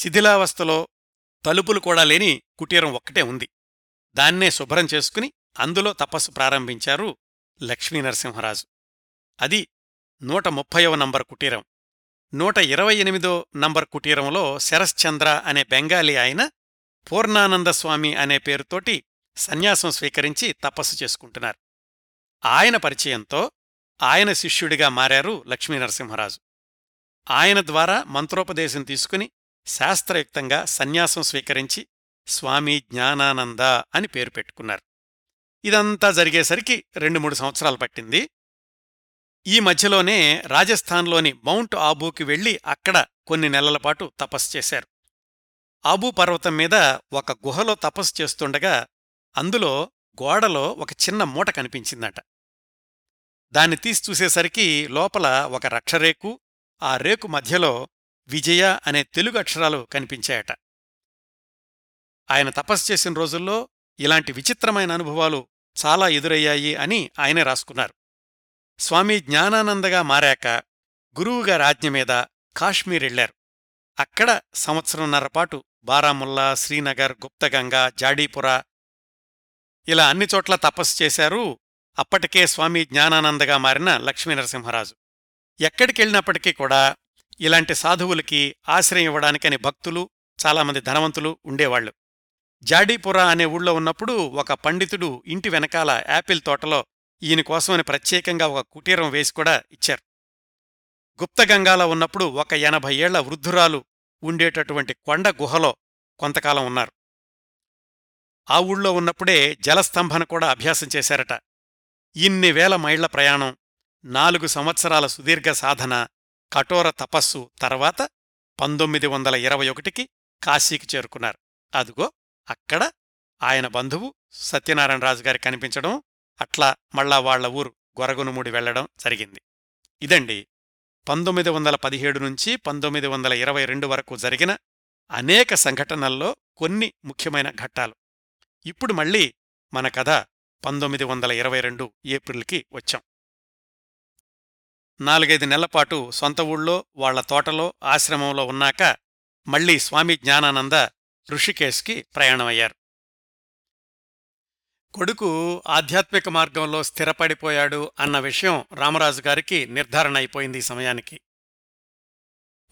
శిథిలావస్థలో తలుపులు కూడా లేని కుటీరం ఒక్కటే ఉంది. దాన్నే శుభ్రం చేసుకుని అందులో తపస్సు ప్రారంభించారు లక్ష్మీనరసింహరాజు. అది 130వ నంబర్ కుటీరం. 128వ నంబర్ కుటీరంలో శరశ్చంద్ర అనే బెంగాలీ ఆయన పూర్ణానందస్వామి అనే పేరుతోటి సన్యాసం స్వీకరించి తపస్సు చేసుకుంటున్నారు. ఆయన పరిచయంతో ఆయన శిష్యుడిగా మారారు లక్ష్మీనరసింహరాజు. ఆయన ద్వారా మంత్రోపదేశం తీసుకుని శాస్త్రయుక్తంగా సన్యాసం స్వీకరించి స్వామి జ్ఞానానంద అని పేరు పెట్టుకున్నారు. ఇదంతా జరిగేసరికి 2-3 సంవత్సరాలు పట్టింది. ఈ మధ్యలోనే రాజస్థాన్లోని మౌంట్ ఆబూకి వెళ్లి అక్కడ కొన్ని నెలల పాటు తపస్సు చేశారు. ఆబూ పర్వతం మీద ఒక గుహలో తపస్సు చేస్తుండగా అందులో గోడలో ఒక చిన్న మూట కనిపించిందట. దాన్ని తీసి చూసేసరికి లోపల ఒక రక్షరేకు, ఆ రేకు మధ్యలో విజయ అనే తెలుగు అక్షరాలు కనిపించాయట. ఆయన తపస్సు చేసిన రోజుల్లో ఇలాంటి విచిత్రమైన అనుభవాలు చాలా ఎదురయ్యాయి అని ఆయనే రాసుకున్నారు. స్వామి జ్ఞానానందగా మారాక గురువుగారి ఆజ్ఞ మీద కాశ్మీర్ వెళ్లారు. అక్కడ 1.5 సంవత్సరాల పాటు బారాముల్లా, శ్రీనగర్, గుప్తగంగా, జాడీపురా ఇలా అన్ని చోట్ల తపస్సు చేశారు అప్పటికే స్వామి జ్ఞానానందగా మారిన లక్ష్మీనరసింహరాజు. ఎక్కడికెళ్ళినప్పటికీ కూడా ఇలాంటి సాధువులకి ఆశ్రయం ఇవ్వడానికని భక్తులు, చాలామంది ధనవంతులు ఉండేవాళ్లు. జాడీపురా అనే ఊళ్ళో ఉన్నప్పుడు ఒక పండితుడు ఇంటి వెనకాల యాపిల్ తోటలో ఈయన కోసమని ప్రత్యేకంగా ఒక కుటీరం వేసి కూడా ఇచ్చారు. గుప్తగంగాలో ఉన్నప్పుడు ఒక 80 ఏళ్ల వృద్ధురాలు ఉండేటటువంటి కొండ గుహలో కొంతకాలం ఉన్నారు. ఆ ఊళ్ళో ఉన్నప్పుడే జలస్తంభన కూడా అభ్యాసం చేశారట. ఇన్ని వేల మైళ్ల ప్రయాణం, 4 సంవత్సరాల సుదీర్ఘ సాధన, కఠోర తపస్సు తర్వాత 1921కి కాశీకి చేరుకున్నారు. అదుగో అక్కడ ఆయన బంధువు సత్యనారాయణరాజు గారి కనిపించడం, అట్లా మళ్ళా వాళ్ల ఊరు గొరగనమూడి వెళ్లడం జరిగింది. ఇదండి 1917 నుంచి 1922 వరకు జరిగిన అనేక సంఘటనల్లో కొన్ని ముఖ్యమైన ఘట్టాలు. ఇప్పుడు మళ్ళీ మన కథ 1922 ఏప్రిల్కి వచ్చాం. 4-5 నెలలపాటు సొంత ఊళ్ళో వాళ్ల తోటలో ఆశ్రమంలో ఉన్నాక మళ్లీ స్వామి జ్ఞానానంద ఋషికేశ్కి ప్రయాణమయ్యారు. కొడుకు ఆధ్యాత్మిక మార్గంలో స్థిరపడిపోయాడు అన్న విషయం రామరాజు గారికి నిర్ధారణ అయిపోయింది ఈ సమయానికి.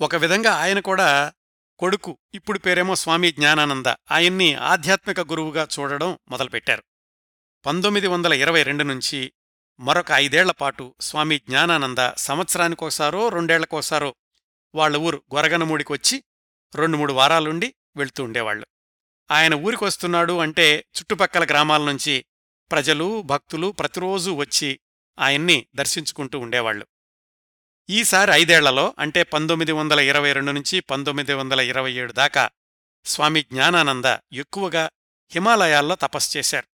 ఒక విధంగా ఆయన కూడా కొడుకు, ఇప్పుడు పేరేమో స్వామి జ్ఞానానంద, ఆయన్ని ఆధ్యాత్మిక గురువుగా చూడడం మొదలుపెట్టారు. 1922 నుంచి మరొక 5 ఏళ్లపాటు స్వామి జ్ఞానానంద సంవత్సరానికోసారో 2 ఏళ్లకోసారో వాళ్ల ఊరు గొరగనమూడికి వచ్చి 2-3 వారాలుండి వెళ్తూ ఉండేవాళ్లు. ఆయన ఊరికొస్తున్నాడు అంటే చుట్టుపక్కల గ్రామాల నుంచి ప్రజలు, భక్తులు ప్రతిరోజూ వచ్చి ఆయన్ని దర్శించుకుంటూ ఉండేవాళ్లు. ఈసారి 5 ఏళ్లలో అంటే 1922 నుంచి 1927 దాకా స్వామి జ్ఞానానంద ఎక్కువగా హిమాలయాల్లో తపస్సు చేశారు.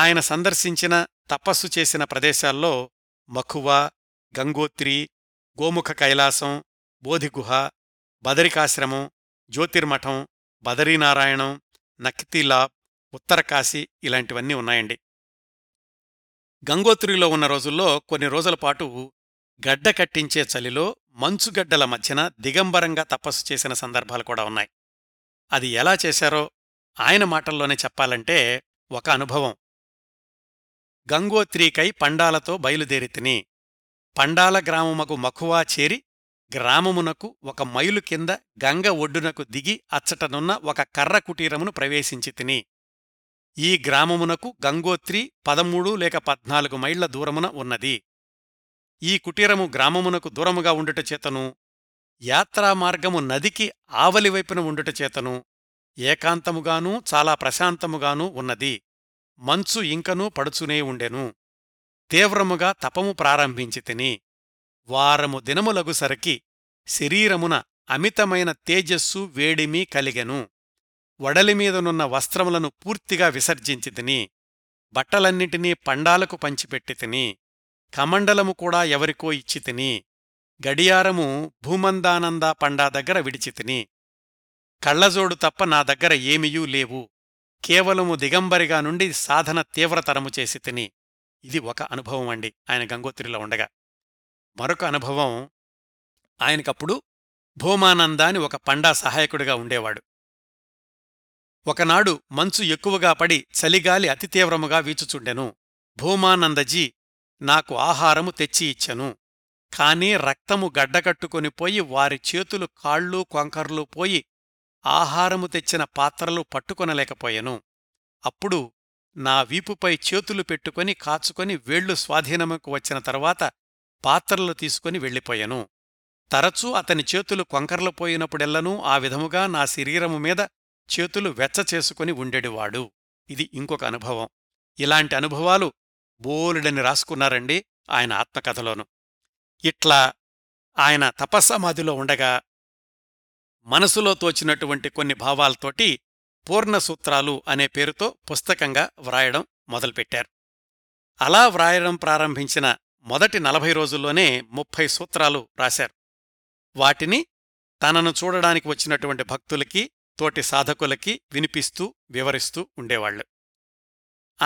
ఆయన సందర్శించిన, తపస్సు చేసిన ప్రదేశాల్లో మఖువా, గంగోత్రి, గోముఖ కైలాసం, బోధిగుహ, బదరికాశ్రమం, జ్యోతిర్మఠం, బదరీనారాయణం, నక్తిలాబ్, ఉత్తరకాశీ ఇలాంటివన్నీ ఉన్నాయండి. గంగోత్రిలో ఉన్న రోజుల్లో కొన్ని రోజులపాటు గడ్డ కట్టించే చలిలో మంచుగడ్డల మధ్యన దిగంబరంగా తపస్సు చేసిన సందర్భాలు కూడా ఉన్నాయి. అది ఎలా చేశారో ఆయన మాటల్లోనే చెప్పాలంటే ఒక అనుభవం. గంగోత్రీకై పండాలతో బయలుదేరితిని. పండాల గ్రామముకు మఖువా చేరి గ్రామమునకు 1 మైలు కింద గంగ ఒడ్డునకు దిగి అచ్చటనున్న ఒక కర్ర కుటీరమును ప్రవేశించి తిని. ఈ గ్రామమునకు గంగోత్రి 13 లేక 14 మైళ్ల దూరమున ఉన్నది. ఈ కుటీరము గ్రామమునకు దూరముగా ఉండుటచేతను, యాత్రామార్గము నదికి ఆవలివైపున ఉండుటచేతను ఏకాంతముగానూ చాలా ప్రశాంతముగానూ ఉన్నది. మంచు ఇంకనూ పడుచునే ఉండెను. తీవ్రముగా తపము ప్రారంభించి తిని వారము దినములగుసరికి శరీరమున అమితమైన తేజస్సు వేడిమీ కలిగెను. వడలిమీదనున్న వస్త్రములను పూర్తిగా విసర్జించి తిని బట్టలన్నిటినీ పండాలకు పంచిపెట్టి తిని కమండలము కూడా ఎవరికో ఇచ్చి తిని గడియారము భూమందానంద పండా దగ్గర విడిచితిని. కళ్లజోడు తప్ప నా దగ్గర ఏమియూ లేవు. కేవలము దిగంబరిగా నుండి సాధన తీవ్రతరము చేసి తిని. ఇది ఒక అనుభవం అండి ఆయన గంగోత్రిలో ఉండగా. మరొక అనుభవం, ఆయనకప్పుడు భూమానంద అని ఒక పండా సహాయకుడిగా ఉండేవాడు. ఒకనాడు మంచు ఎక్కువగా పడి చలిగాలి అతి తీవ్రముగా వీచుచుండెను. భూమానందజీ నాకు ఆహారము తెచ్చి ఇచ్చెను. కాని రక్తము గడ్డకట్టుకొనిపోయి వారి చేతులు కాళ్ళూ కొంకర్లూ పోయి ఆహారము తెచ్చిన పాత్రలు పట్టుకొనలేకపోయెను. అప్పుడు నా వీపుపై చేతులు పెట్టుకొని కాచుకొని వేళ్లు స్వాధీనముకు వచ్చిన తర్వాత పాత్రలు తీసుకుని వెళ్ళిపోయెను. తరచూ అతని చేతులు కొంకర్లు పోయినప్పుడెల్లనూ ఆ విధముగా నా శరీరము మీద చేతులు వెచ్చచేసుకుని ఉండేడివాడు. ఇది ఇంకొక అనుభవం. ఇలాంటి అనుభవాలు బోలెడని రాసుకున్నారండి ఆయన ఆత్మకథలోను. ఇట్లా ఆయన తపస్సమాధిలో ఉండగా మనసులో తోచినటువంటి కొన్ని భావాలతోటి పూర్ణసూత్రాలు అనే పేరుతో పుస్తకంగా వ్రాయడం మొదలుపెట్టారు. అలా వ్రాయడం ప్రారంభించిన మొదటి 40 రోజుల్లోనే 30 సూత్రాలు రాశారు. వాటిని తనను చూడడానికి వచ్చినటువంటి భక్తులకి తోటి సాధకులకి వినిపిస్తూ వివరిస్తూ ఉండేవాళ్లు.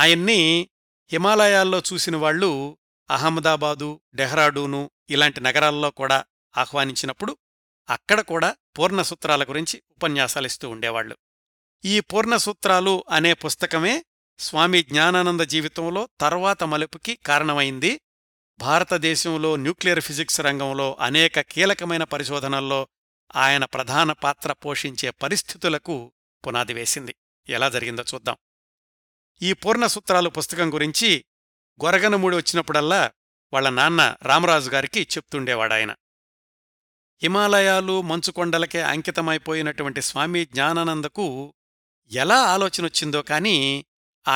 ఆయన్ని హిమాలయాల్లో చూసినవాళ్లు అహ్మదాబాదు, డెహ్రాడూను ఇలాంటి నగరాల్లో కూడా ఆహ్వానించినప్పుడు అక్కడ కూడా పూర్ణసూత్రాల గురించి ఉపన్యాసాలిస్తూ ఉండేవాళ్లు. ఈ పూర్ణసూత్రాలు అనే పుస్తకమే స్వామి జ్ఞానానంద జీవితంలో తర్వాత మలుపుకి కారణమైంది. భారతదేశంలో న్యూక్లియర్ ఫిజిక్స్ రంగంలో అనేక కీలకమైన పరిశోధనల్లో ఆయన ప్రధాన పాత్ర పోషించే పరిస్థితులకు పునాది వేసింది. ఎలా జరిగిందో చూద్దాం. ఈ పూర్ణసూత్రాలు పుస్తకం గురించి గొరగనమూడి వచ్చినప్పుడల్లా వాళ్ల నాన్న రామరాజు గారికి చెప్తుండేవాడాయన. హిమాలయాలు మంచుకొండలకే అంకితమైపోయినటువంటి స్వామి జ్ఞానానందకు ఎలా ఆలోచనొచ్చిందో కానీ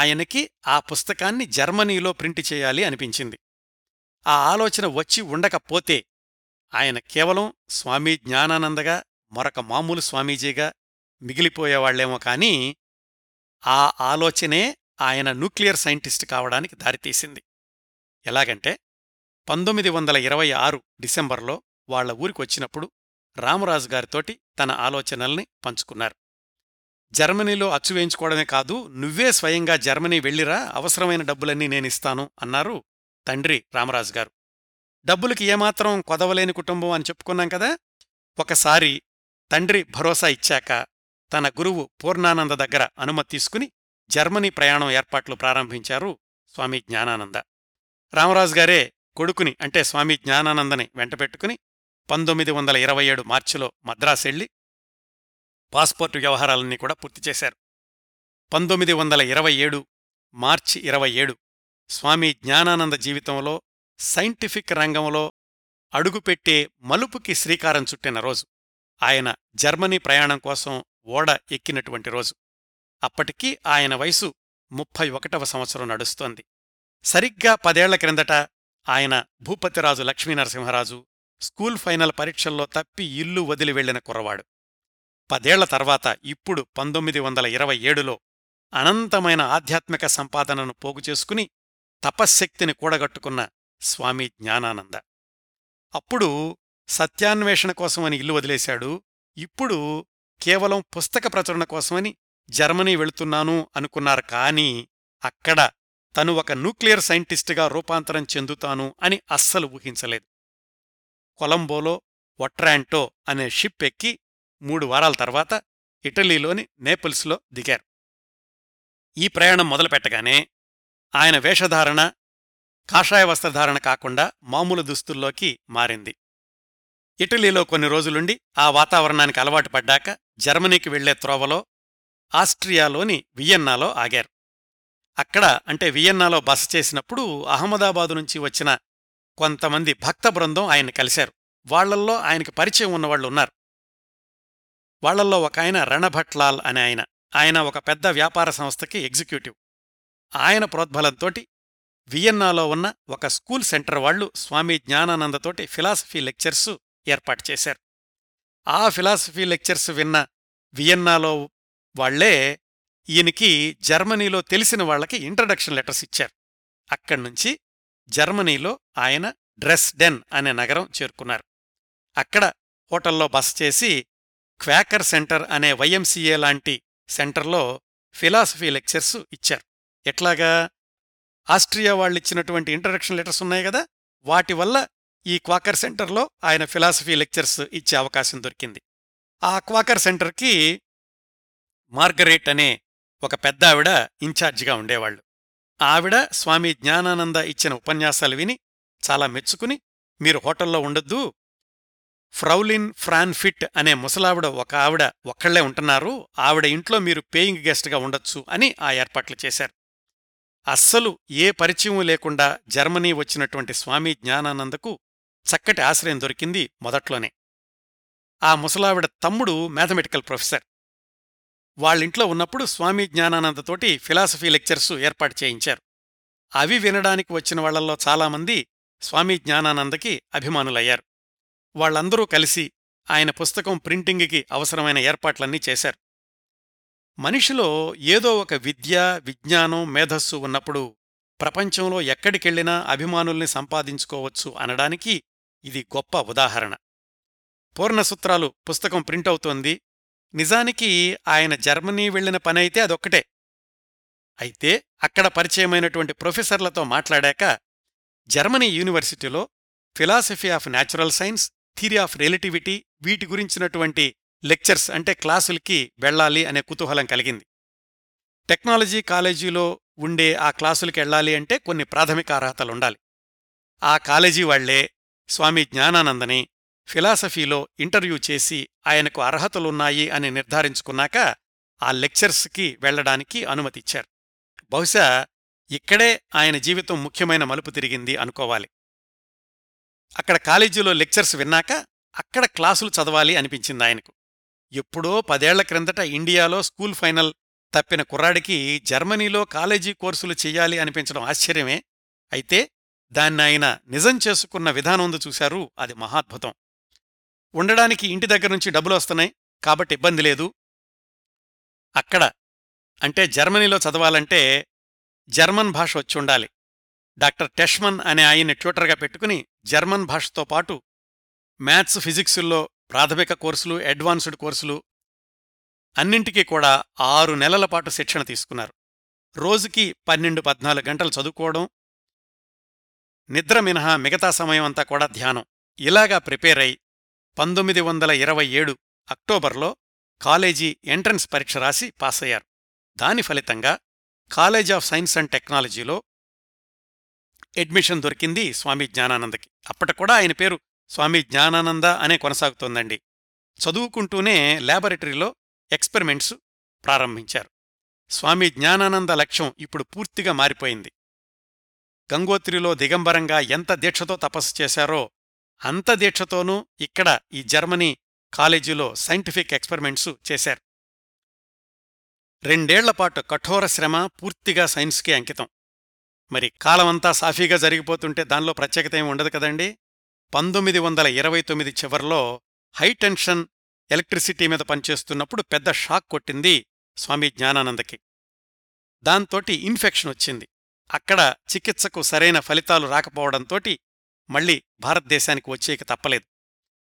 ఆయనకి ఆ పుస్తకాన్ని జర్మనీలో ప్రింట్ చేయాలి అనిపించింది. ఆ ఆలోచన వచ్చి ఉండకపోతే ఆయన కేవలం స్వామి జ్ఞానానందగా, మరొక మామూలు స్వామీజీగా మిగిలిపోయేవాళ్లేమో కానీ ఆ ఆలోచనే ఆయన న్యూక్లియర్ సైంటిస్ట్ కావడానికి దారితీసింది. ఎలాగంటే 1926 డిసెంబర్లో వాళ్ల ఊరికొచ్చినప్పుడు రామరాజు గారితోటి తన ఆలోచనల్ని పంచుకున్నారు. జర్మనీలో అచ్చువేయించుకోవడమే కాదు, నువ్వే స్వయంగా జర్మనీ వెళ్ళిరా, అవసరమైన డబ్బులన్నీ నేనిస్తాను అన్నారు తండ్రి రామరాజు గారు. డబ్బులకి ఏమాత్రం కొదవలేని కుటుంబం అని చెప్పుకున్నాం కదా. ఒకసారి తండ్రి భరోసా ఇచ్చాక తన గురువు పూర్ణానంద దగ్గర అనుమతి తీసుకుని జర్మనీ ప్రయాణం ఏర్పాట్లు ప్రారంభించారు స్వామి జ్ఞానానంద. రామరాజు గారే కొడుకుని అంటే స్వామి జ్ఞానానందని వెంటపెట్టుకుని 1927 మార్చిలో మద్రాసెళ్లి పాస్పోర్టు వ్యవహారాలన్నీ కూడా పూర్తి చేశారు. 1927 మార్చి 27 స్వామి జ్ఞానానంద జీవితంలో సైంటిఫిక్ రంగంలో అడుగుపెట్టే మలుపుకి శ్రీకారం చుట్టిన రోజు, ఆయన జర్మనీ ప్రయాణం కోసం ఓడ ఎక్కినటువంటి రోజు. అప్పటికీ ఆయన వయసు 31వ సంవత్సరం నడుస్తోంది. సరిగ్గా 10 ఏళ్ల క్రిందట ఆయన భూపతిరాజు లక్ష్మీనరసింహరాజు స్కూల్ ఫైనల్ పరీక్షల్లో తప్పి ఇల్లు వదిలి వెళ్లిన కుర్రవాడు. 10 ఏళ్ల తర్వాత ఇప్పుడు 1927లో అనంతమైన ఆధ్యాత్మిక సంపాదనను పోగుచేసుకుని తపశ్శక్తిని కూడగట్టుకున్న స్వామి జ్ఞానానంద అప్పుడు సత్యాన్వేషణ కోసమని ఇల్లు వదిలేశాడు. ఇప్పుడు కేవలం పుస్తక ప్రచురణ కోసమని జర్మనీ వెళుతున్నాను అనుకున్నారు. కానీ అక్కడ తను ఒక న్యూక్లియర్ సైంటిస్టుగా రూపాంతరం చెందుతాను అని అస్సలు ఊహించలేదు. కొలంబోలో ఒట్రాంటో అనే షిప్ ఎక్కి 3 వారాల తర్వాత ఇటలీలోని నేపుల్స్లో దిగారు. ఈ ప్రయాణం మొదలుపెట్టగానే ఆయన వేషధారణ కాషాయ వస్త్రధారణ కాకుండా మామూలు దుస్తుల్లోకి మారింది. ఇటలీలో కొన్ని రోజులుండి ఆ వాతావరణానికి అలవాటు పడ్డాక జర్మనీకి వెళ్లే త్రోవలో ఆస్ట్రియాలోని వియన్నాలో ఆగారు. అక్కడ అంటే వియన్నాలో బస చేసినప్పుడు అహ్మదాబాదు నుంచి వచ్చిన కొంతమంది భక్త బృందం ఆయన్ని కలిశారు. వాళ్లల్లో ఆయనకి పరిచయం ఉన్నవాళ్లు ఉన్నారు. వాళ్లల్లో ఒక ఆయన రణభట్లాల్ అనే ఆయన ఒక పెద్ద వ్యాపార సంస్థకి ఎగ్జిక్యూటివ్. ఆయన ప్రోద్బలంతోటి వియన్నాలో ఉన్న ఒక స్కూల్ సెంటర్ వాళ్లు స్వామి జ్ఞానానందతోటి ఫిలాసఫీ లెక్చర్సు ఏర్పాటు చేశారు. ఆ ఫిలాసఫీ లెక్చర్సు విన్న వియన్నాలో వాళ్లే ఈయనకి జర్మనీలో తెలిసిన వాళ్లకి ఇంట్రడక్షన్ లెటర్స్ ఇచ్చారు. అక్కడ్నుంచి జర్మనీలో ఆయన డ్రెస్డెన్ అనే నగరం చేరుకున్నారు. అక్కడ హోటల్లో బస చేసి క్వాకర్ సెంటర్ అనే వైఎంసీఏ లాంటి సెంటర్లో ఫిలాసఫీ లెక్చర్స్ ఇచ్చారు. ఎట్లాగా? ఆస్ట్రియా వాళ్ళిచ్చినటువంటి ఇంట్రడక్షన్ లెటర్స్ ఉన్నాయి కదా, వాటి వల్ల ఈ క్వాకర్ సెంటర్లో ఆయన ఫిలాసఫీ లెక్చర్స్ ఇచ్చే అవకాశం దొరికింది. ఆ క్వాకర్ సెంటర్కి మార్గరేట్ అనే ఒక పెద్ద ఆవిడ ఇన్ఛార్జిగా ఉండేవాళ్లు. ఆవిడ స్వామి జ్ఞానానంద ఇచ్చిన ఉపన్యాసాలు విని చాలా మెచ్చుకుని, మీరు హోటల్లో ఉండొద్దు, ఫ్రౌలిన్ ఫ్రాన్ఫిట్ అనే ముసలావిడ ఒక ఆవిడ ఒక్కళ్లే ఉంటున్నారు, ఆవిడ ఇంట్లో మీరు పేయింగ్ గెస్ట్గా ఉండొచ్చు అని ఆ ఏర్పాట్లు చేశారు. అస్సలు ఏ పరిచయం లేకుండా జర్మనీ వచ్చినటువంటి స్వామి జ్ఞానానందకు చక్కటి ఆశ్రయం దొరికింది మొదట్లోనే. ఆ ముసలావిడ తమ్ముడు మ్యాథమెటికల్ ప్రొఫెసర్. వాళ్ళింట్లో ఉన్నప్పుడు స్వామి జ్ఞానానందతోటి ఫిలాసఫీ లెక్చర్సు ఏర్పాటు చేయించారు. అవి వినడానికి వచ్చిన వాళ్లల్లో చాలామంది స్వామి జ్ఞానానందకి అభిమానులయ్యారు. వాళ్లందరూ కలిసి ఆయన పుస్తకం ప్రింటింగ్కి అవసరమైన ఏర్పాట్లన్నీ చేశారు. మనిషిలో ఏదో ఒక విద్య, విజ్ఞానం, మేధస్సు ఉన్నప్పుడు ప్రపంచంలో ఎక్కడికెళ్లినా అభిమానుల్ని సంపాదించుకోవచ్చు అనడానికి ఇది గొప్ప ఉదాహరణ. పూర్ణసూత్రాలు పుస్తకం ప్రింటవుతోంది. నిజానికి ఆయన జర్మనీ వెళ్లిన పనైతే అదొక్కటే. అయితే అక్కడ పరిచయమైనటువంటి ప్రొఫెసర్లతో మాట్లాడాక జర్మనీ యూనివర్సిటీలో philosophy of natural science, theory of relativity వీటి గురించినటువంటి లెక్చర్స్ అంటే క్లాసులకి వెళ్లాలి అనే కుతూహలం కలిగింది. టెక్నాలజీ కాలేజీలో ఉండే ఆ క్లాసులకి వెళ్లాలి అంటే కొన్ని ప్రాథమిక అర్హతలుండాలి. ఆ కాలేజీ వాళ్లే స్వామి జ్ఞానానందని ఫిలాసఫీలో ఇంటర్వ్యూ చేసి ఆయనకు అర్హతలున్నాయి అని నిర్ధారించుకున్నాక ఆ లెక్చర్స్కి వెళ్లడానికి అనుమతిచ్చారు. బహుశా ఇక్కడే ఆయన జీవితం ముఖ్యమైన మలుపు తిరిగింది అనుకోవాలి. అక్కడ కాలేజీలో లెక్చర్స్ విన్నాక అక్కడ క్లాసులు చదవాలి అనిపించింది ఆయనకు. ఎప్పుడో 10 ఏళ్ల క్రిందట ఇండియాలో స్కూల్ ఫైనల్ తప్పిన కుర్రాడికి జర్మనీలో కాలేజీ కోర్సులు చెయ్యాలి అనిపించడం ఆశ్చర్యమే. అయితే దాన్ని ఆయన నిజం చేసుకున్న విధానందు చూశారు, అది మహాద్భుతం. ఉండడానికి ఇంటి దగ్గర నుంచి డబ్బులు వస్తున్నాయి కాబట్టి ఇబ్బంది లేదు. అక్కడ అంటే జర్మనీలో చదవాలంటే జర్మన్ భాష వచ్చి ఉండాలి. డాక్టర్ టెష్మన్ అనే ఆయన్ని ట్యూటర్గా పెట్టుకుని జర్మన్ భాషతో పాటు మ్యాథ్స్, ఫిజిక్సుల్లో ప్రాథమిక కోర్సులు, అడ్వాన్స్డ్ కోర్సులు అన్నింటికీ కూడా 6 నెలల పాటు శిక్షణ తీసుకున్నారు. రోజుకి 12-14 గంటలు చదువుకోవడం, నిద్ర మినహా మిగతా సమయమంతా కూడా ధ్యానం. ఇలాగా ప్రిపేర్ అయి 1927 అక్టోబర్లో కాలేజీ ఎంట్రన్స్ పరీక్ష రాసి పాస్ అయ్యారు. దాని ఫలితంగా కాలేజ్ ఆఫ్ సైన్స్ అండ్ టెక్నాలజీలో అడ్మిషన్ దొరికింది స్వామి జ్ఞానానందకి. అప్పటికూడా ఆయన పేరు స్వామి జ్ఞానానంద అనే కొనసాగుతోందండి. చదువుకుంటూనే ల్యాబొరేటరీలో ఎక్స్పెరిమెంట్స్ ప్రారంభించారు. స్వామి జ్ఞానానంద లక్ష్యం ఇప్పుడు పూర్తిగా మారిపోయింది. గంగోత్రిలో దిగంబరంగా ఎంత దీక్షతో తపస్సు చేశారో అంత దీక్షతోనూ ఇక్కడ ఈ జర్మనీ కాలేజీలో సైంటిఫిక్ ఎక్స్పెరిమెంట్సు చేశారు. 2 ఏళ్లపాటు కఠోర శ్రమ, పూర్తిగా సైన్స్కే అంకితం. మరి కాలమంతా సాఫీగా జరిగిపోతుంటే దానిలో ప్రత్యేకత ఏమి ఉండదు కదండి. 1929 చివర్లో హైటెన్షన్ ఎలక్ట్రిసిటీ మీద పనిచేస్తున్నప్పుడు పెద్ద షాక్ కొట్టింది స్వామి జ్ఞానానందకి. దాంతోటి ఇన్ఫెక్షన్ వచ్చింది. అక్కడ చికిత్సకు సరైన ఫలితాలు రాకపోవడంతోటి మళ్లీ భారతదేశానికి వచ్చేకి తప్పలేదు.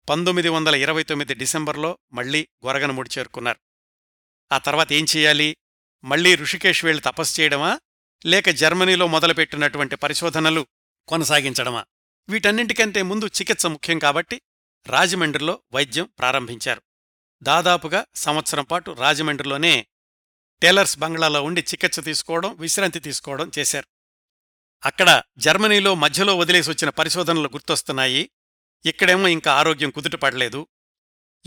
1929 డిసెంబర్లో మళ్లీ గొరగనముడి చేరుకున్నారు. ఆ తర్వాత ఏం చేయాలి? మళ్లీ ఋషికేశ్ వెళ్లి తపస్సు చేయడమా, లేక జర్మనీలో మొదలుపెట్టినటువంటి పరిశోధనలు కొనసాగించడమా? వీటన్నింటికంటే ముందు చికిత్స ముఖ్యం కాబట్టి రాజమండ్రిలో వైద్యం ప్రారంభించారు. దాదాపుగా 1 సంవత్సరం పాటు రాజమండ్రిలోనే టేలర్స్ బంగ్లాలో ఉండి చికిత్స తీసుకోవడం, విశ్రాంతి తీసుకోవడం చేశారు. అక్కడ జర్మనీలో మధ్యలో వదిలేసి వచ్చిన పరిశోధనలు గుర్తొస్తున్నాయి. ఇక్కడేమో ఇంకా ఆరోగ్యం కుదుటపడలేదు.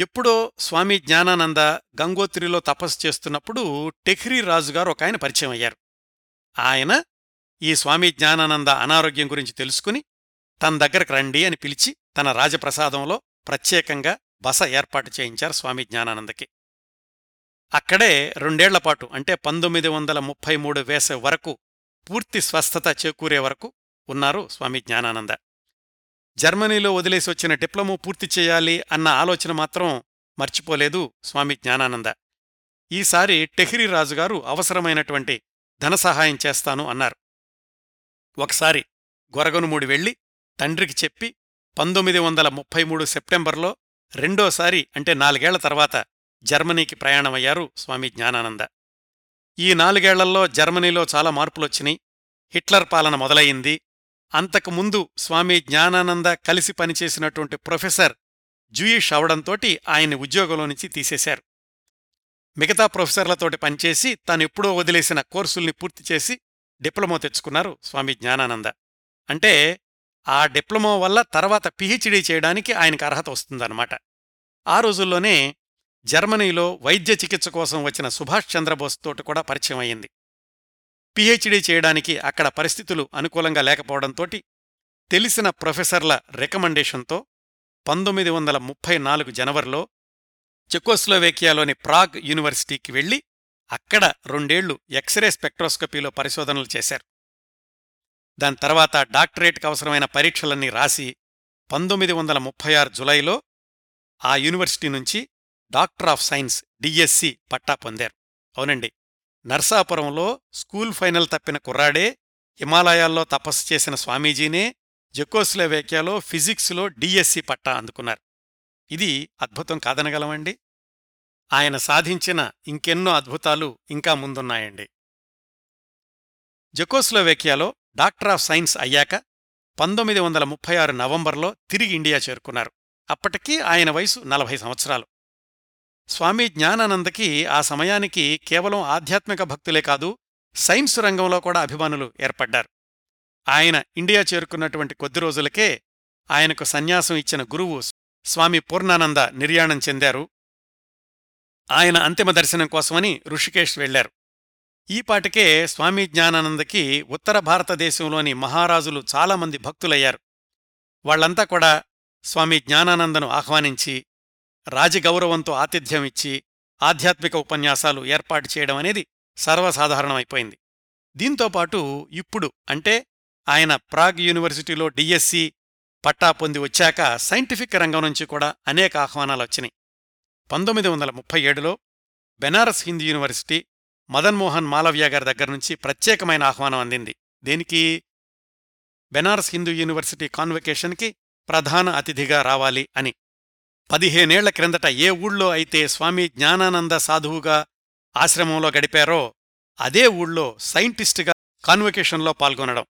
ఎప్పుడో స్వామి జ్ఞానానంద గంగోత్రిలో తపస్సు చేస్తున్నప్పుడు టెహ్రీ రాజుగారు ఒక ఆయన పరిచయం అయ్యారు. ఆయన ఈ స్వామి జ్ఞానానంద అనారోగ్యం గురించి తెలుసుకుని తన దగ్గరకు రండి అని పిలిచి తన రాజప్రసాదంలో ప్రత్యేకంగా బస ఏర్పాటు చేయించారు స్వామి జ్ఞానానందకి. అక్కడే 2 ఏళ్లపాటు అంటే 1933 వేసవి వరకు పూర్తి స్వస్థత చేకూరే వరకు ఉన్నారు స్వామి జ్ఞానానంద. జర్మనీలో వదిలేసి వచ్చిన డిప్లొమా పూర్తి చేయాలి అన్న ఆలోచన మాత్రం మర్చిపోలేదు స్వామి జ్ఞానానంద. ఈసారి టెహ్రీ రాజుగారు అవసరమైనటువంటి ధన సహాయం చేస్తాను అన్నారు. ఒకసారి గొరగనుమూడి వెళ్ళి తండ్రికి చెప్పి 1933 సెప్టెంబర్లో రెండోసారి అంటే 4 ఏళ్ల తర్వాత జర్మనీకి ప్రయాణమయ్యారు స్వామి జ్ఞానానంద. ఈ 4 ఏళ్లలో జర్మనీలో చాలా మార్పులొచ్చినాయి. హిట్లర్ పాలన మొదలయ్యింది. అంతకుముందు స్వామి జ్ఞానానంద కలిసి పనిచేసినటువంటి ప్రొఫెసర్ జ్యూయిష్ అవడంతోటి ఆయన్ని ఉద్యోగంలో నుంచి తీసేశారు. మిగతా ప్రొఫెసర్లతోటి పనిచేసి తానెప్పుడో వదిలేసిన కోర్సుల్ని పూర్తి చేసి డిప్లొమా తెచ్చుకున్నారు స్వామి జ్ఞానానంద. అంటే ఆ డిప్లొమా వల్ల తర్వాత పిహెచ్డీ చేయడానికి ఆయనకు అర్హత వస్తుందన్నమాట. ఆ రోజుల్లోనే జర్మనీలో వైద్య చికిత్స కోసం వచ్చిన సుభాష్ చంద్రబోస్ తోటి కూడా పరిచయం అయింది. పిహెచ్డీ చేయడానికి అక్కడ పరిస్థితులు అనుకూలంగా లేకపోవడంతోటి తెలిసిన ప్రొఫెసర్ల రికమెండేషన్తో 1934 జనవరిలో చెకోస్లోవేకియాలోని ప్రాగ్ యూనివర్సిటీకి వెళ్ళి అక్కడ 2 ఏళ్లు ఎక్స్రే స్పెక్ట్రోస్కోపీలో పరిశోధనలు చేశారు. దాని తర్వాత డాక్టరేట్కు అవసరమైన పరీక్షలన్నీ రాసి 1936 జులైలో ఆ యూనివర్సిటీ నుంచి డాక్టర్ ఆఫ్ సైన్స్ డిఎస్సి పట్టా పొందారు. అవునండి, నర్సాపురంలో స్కూల్ ఫైనల్ తప్పిన కుర్రాడే హిమాలయాల్లో తపస్సు చేసిన స్వామీజీనే జెకోస్లోవేకియాలో ఫిజిక్స్లో డిఎస్సి పట్టా అందుకున్నారు. ఇది అద్భుతం కాదనగలమండి. ఆయన సాధించిన ఇంకెన్నో అద్భుతాలు ఇంకా ముందున్నాయండి. జెకోస్లోవేకియాలో డాక్టర్ ఆఫ్ సైన్స్ అయ్యాక 1936 నవంబర్లో తిరిగి ఇండియా చేరుకున్నారు. అప్పటికీ ఆయన వయసు 40 సంవత్సరాలు. స్వామి జ్ఞానానందకి ఆ సమయానికి కేవలం ఆధ్యాత్మిక భక్తులే కాదు, సైన్స్ రంగంలో కూడా అభిమానులు ఏర్పడ్డారు. ఆయన ఇండియా చేరుకున్నటువంటి కొద్ది రోజులకే ఆయనకు సన్యాసం ఇచ్చిన గురువు స్వామి పూర్ణానంద నిర్యాణం చెందారు. ఆయన అంతిమ దర్శనం కోసమని ఋషికేష్ వెళ్లారు. ఈపాటికే స్వామి జ్ఞానానందకి ఉత్తర భారతదేశంలోని మహారాజులు చాలామంది భక్తులయ్యారు. వాళ్లంతా కూడా స్వామి జ్ఞానానందను ఆహ్వానించి రాజగౌరవంతో ఆతిథ్యం ఇచ్చి ఆధ్యాత్మిక ఉపన్యాసాలు ఏర్పాటు చేయడం అనేది సర్వసాధారణమైపోయింది. దీంతోపాటు ఇప్పుడు అంటే ఆయన ప్రాగ్ యూనివర్సిటీలో డిఎస్సి పట్టా పొంది వచ్చాక సైంటిఫిక్ రంగం నుంచి కూడా అనేక ఆహ్వానాలు వచ్చినాయి. 1937లో బెనారస్ హిందూ యూనివర్సిటీ మదన్మోహన్ మాలవ్య గారి దగ్గర నుంచి ప్రత్యేకమైన ఆహ్వానం అందింది. దీనికి బెనారస్ హిందూ యూనివర్సిటీ కాన్వకేషన్కి ప్రధాన అతిథిగా రావాలి అని. 15 ఏళ్ల క్రిందట ఏ ఊళ్ళో అయితే స్వామి జ్ఞానానంద సాధువుగా ఆశ్రమంలో గడిపారో అదే ఊళ్ళో సైంటిస్టుగా కాన్వకేషన్లో పాల్గొనడం,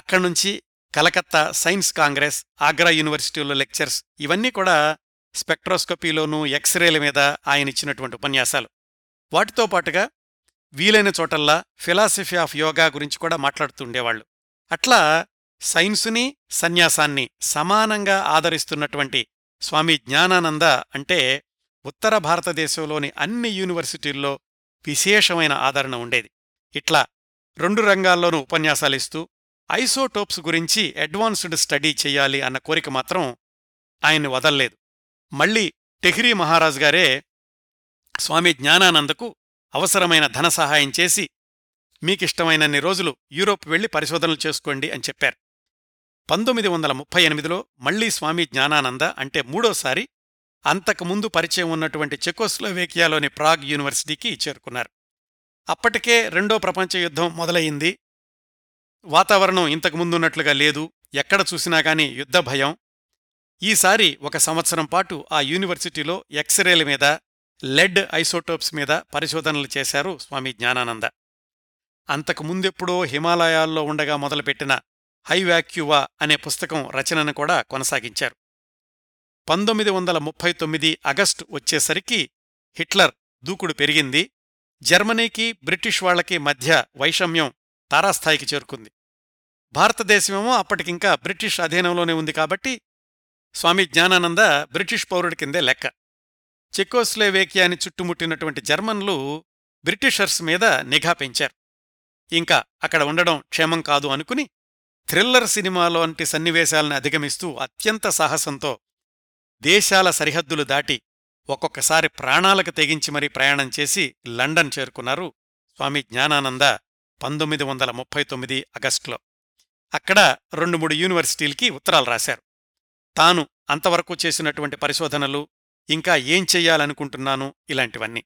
అక్కడ్నుంచి కలకత్తా సైన్స్ కాంగ్రెస్, ఆగ్రా యూనివర్సిటీలో లెక్చర్స్, ఇవన్నీ కూడా స్పెక్ట్రోస్కోపీలోనూ ఎక్స్రేల మీద ఆయనిచ్చినటువంటి ఉపన్యాసాలు. వాటితో పాటుగా వీలైన చోటల్లా ఫిలాసఫీ ఆఫ్ యోగా గురించి కూడా మాట్లాడుతుండేవాళ్లు. అట్లా సైన్సుని సన్యాసాన్ని సమానంగా ఆదరిస్తున్నటువంటి స్వామి జ్ఞానానంద అంటే ఉత్తర భారతదేశంలోని అన్ని యూనివర్సిటీల్లో విశేషమైన ఆదరణ ఉండేది. ఇట్లా 2 రంగాల్లోనూ ఉపన్యాసాలిస్తూ ఐసోటోప్స్ గురించి అడ్వాన్స్డ్ స్టడీ చెయ్యాలి అన్న కోరిక మాత్రం ఆయన్ని వదల్లేదు. మళ్లీ టెహ్రీ మహారాజ్ గారే స్వామి జ్ఞానానందకు అవసరమైన ధన సహాయం చేసి మీకిష్టమైనన్ని రోజులు యూరోప్ వెళ్లి పరిశోధనలు చేసుకోండి అని చెప్పారు. 1938లో మళ్లీ స్వామి జ్ఞానానంద అంటే మూడోసారి అంతకుముందు పరిచయం ఉన్నటువంటి చెకోస్లోవేకియాలోని ప్రాగ్ యూనివర్సిటీకి చేరుకున్నారు. అప్పటికే రెండో ప్రపంచ యుద్ధం మొదలయ్యింది. వాతావరణం ఇంతకుముందున్నట్లుగా లేదు. ఎక్కడ చూసినా గానీ యుద్ధ భయం. ఈసారి 1 సంవత్సరం పాటు ఆ యూనివర్సిటీలో ఎక్స్రేల మీద, లెడ్ ఐసోటోప్స్ మీద పరిశోధనలు చేశారు స్వామి జ్ఞానానంద. అంతకుముందెప్పుడో హిమాలయాల్లో ఉండగా మొదలుపెట్టిన హైవాక్యువా అనే పుస్తకం రచనను కూడా కొనసాగించారు. 1939 ఆగస్టు వచ్చేసరికి హిట్లర్ దూకుడు పెరిగింది. జర్మనీకి బ్రిటిష్ వాళ్లకి మధ్య వైషమ్యం తారాస్థాయికి చేరుకుంది. భారతదేశమేమో అప్పటికింకా బ్రిటిష్ అధీనంలోనే ఉంది కాబట్టి స్వామి జ్ఞానానంద బ్రిటిష్ పౌరుడి కిందే లెక్క. చెకోస్లోవేకియాని చుట్టుముట్టినటువంటి జర్మన్లు బ్రిటిషర్స్ మీద నిఘా పెంచారు. ఇంకా అక్కడ ఉండడం క్షేమం కాదు అనుకుని థ్రిల్లర్ సినిమాలోంటి సన్నివేశాలను అధిగమిస్తూ అత్యంత సాహసంతో దేశాల సరిహద్దులు దాటి ఒక్కొక్కసారి ప్రాణాలకు తెగించి మరీ ప్రయాణం చేసి లండన్ చేరుకున్నారు స్వామి జ్ఞానానంద 1939 ఆగస్టులో. అక్కడ 2-3 యూనివర్సిటీలకి ఉత్తరాలు రాశారు. తాను అంతవరకు చేసినటువంటి పరిశోధనలు, ఇంకా ఏం చెయ్యాలనుకుంటున్నాను, ఇలాంటివన్నీ.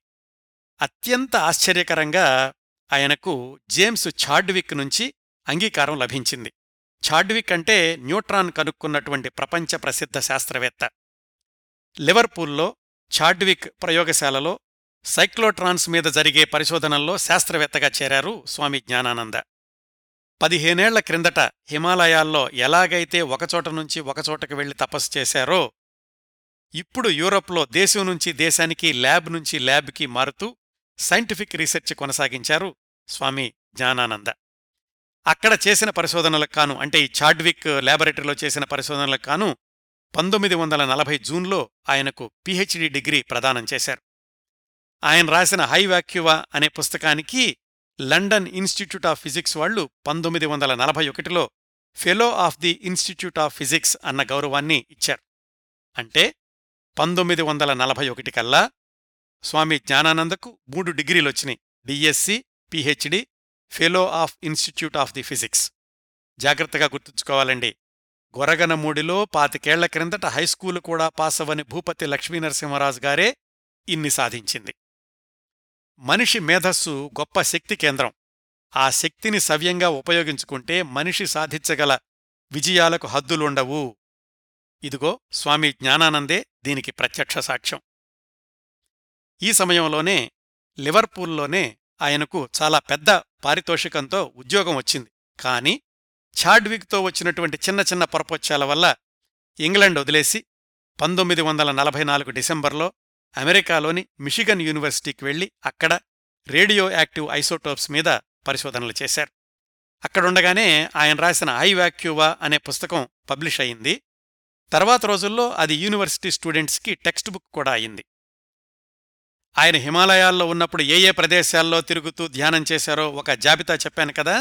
అత్యంత ఆశ్చర్యకరంగా ఆయనకు జేమ్స్ చాడ్విక్ నుంచి అంగీకారం లభించింది. చాడ్విక్ అంటే న్యూట్రాన్ కనుక్కున్నటువంటి ప్రపంచ ప్రసిద్ధ శాస్త్రవేత్త. లివర్పూల్లో చాడ్విక్ ప్రయోగశాలలో సైక్లోట్రాన్స్ మీద జరిగే పరిశోధనల్లో శాస్త్రవేత్తగా చేరారు స్వామి జ్ఞానానంద. 15 ఏళ్ల క్రిందట హిమాలయాల్లో ఎలాగైతే ఒకచోట నుంచి ఒకచోటకు వెళ్లి తపస్సు చేశారో, ఇప్పుడు యూరోప్లో దేశం నుంచి దేశానికి, ల్యాబ్ నుంచి ల్యాబ్కి మారుతూ సైంటిఫిక్ రీసెర్చ్ కొనసాగించారు స్వామి జ్ఞానానంద. అక్కడ చేసిన పరిశోధనలకు కాను, అంటే ఈ చాడ్విక్ ల్యాబొరేటరీలో చేసిన పరిశోధనలకు కాను 1940 జూన్లో ఆయనకు పిహెచ్డి డిగ్రీ ప్రదానం చేశారు. ఆయన రాసిన హై వాక్యువా అనే పుస్తకానికి లండన్ ఇన్స్టిట్యూట్ ఆఫ్ ఫిజిక్స్ వాళ్లు 1941లో fellow of the institute of physics అన్న గౌరవాన్ని ఇచ్చారు. అంటే 1941 కల్లా స్వామి జ్ఞానానందకు 3 డిగ్రీలొచ్చినాయి. BSc, PhD, fellow of institute of the physics. జాగ్రత్తగా గుర్తుంచుకోవాలండి, గొరగనమూడిలో 25 ఏళ్ల క్రిందట హైస్కూలు కూడా పాసవని భూపతి లక్ష్మీనరసింహరాజు గారే ఇన్ని సాధించింది. మనిషి మేధస్సు గొప్ప శక్తి కేంద్రం. ఆ శక్తిని సవ్యంగా ఉపయోగించుకుంటే మనిషి సాధించగల విజయాలకు హద్దులుండవు. ఇదిగో స్వామి జ్ఞానానందే దీనికి ప్రత్యక్ష సాక్ష్యం. ఈ సమయంలోనే లివర్పూల్లోనే ఆయనకు చాలా పెద్ద పారితోషికంతో ఉద్యోగం వచ్చింది. కాని చాడ్విక్తో వచ్చినటువంటి చిన్న చిన్న పొరపొచ్చాల వల్ల ఇంగ్లాండ్ వదిలేసి 1944 డిసెంబర్లో అమెరికాలోని మిషిగన్ యూనివర్సిటీకి వెళ్లి అక్కడ రేడియో యాక్టివ్ ఐసోటోప్స్ మీద పరిశోధనలు చేశారు. అక్కడుండగానే ఆయన రాసిన ఐ వాక్యూవా అనే పుస్తకం పబ్లిష్ అయింది. తర్వాత రోజుల్లో అది యూనివర్సిటీ స్టూడెంట్స్కి టెక్స్ట్ బుక్ కూడా అయింది. ఆయన హిమాలయాల్లో ఉన్నప్పుడు ఏ ఏ ప్రదేశాల్లో తిరుగుతూ ధ్యానం చేశారో ఒక జాబితా చెప్పాను కదా.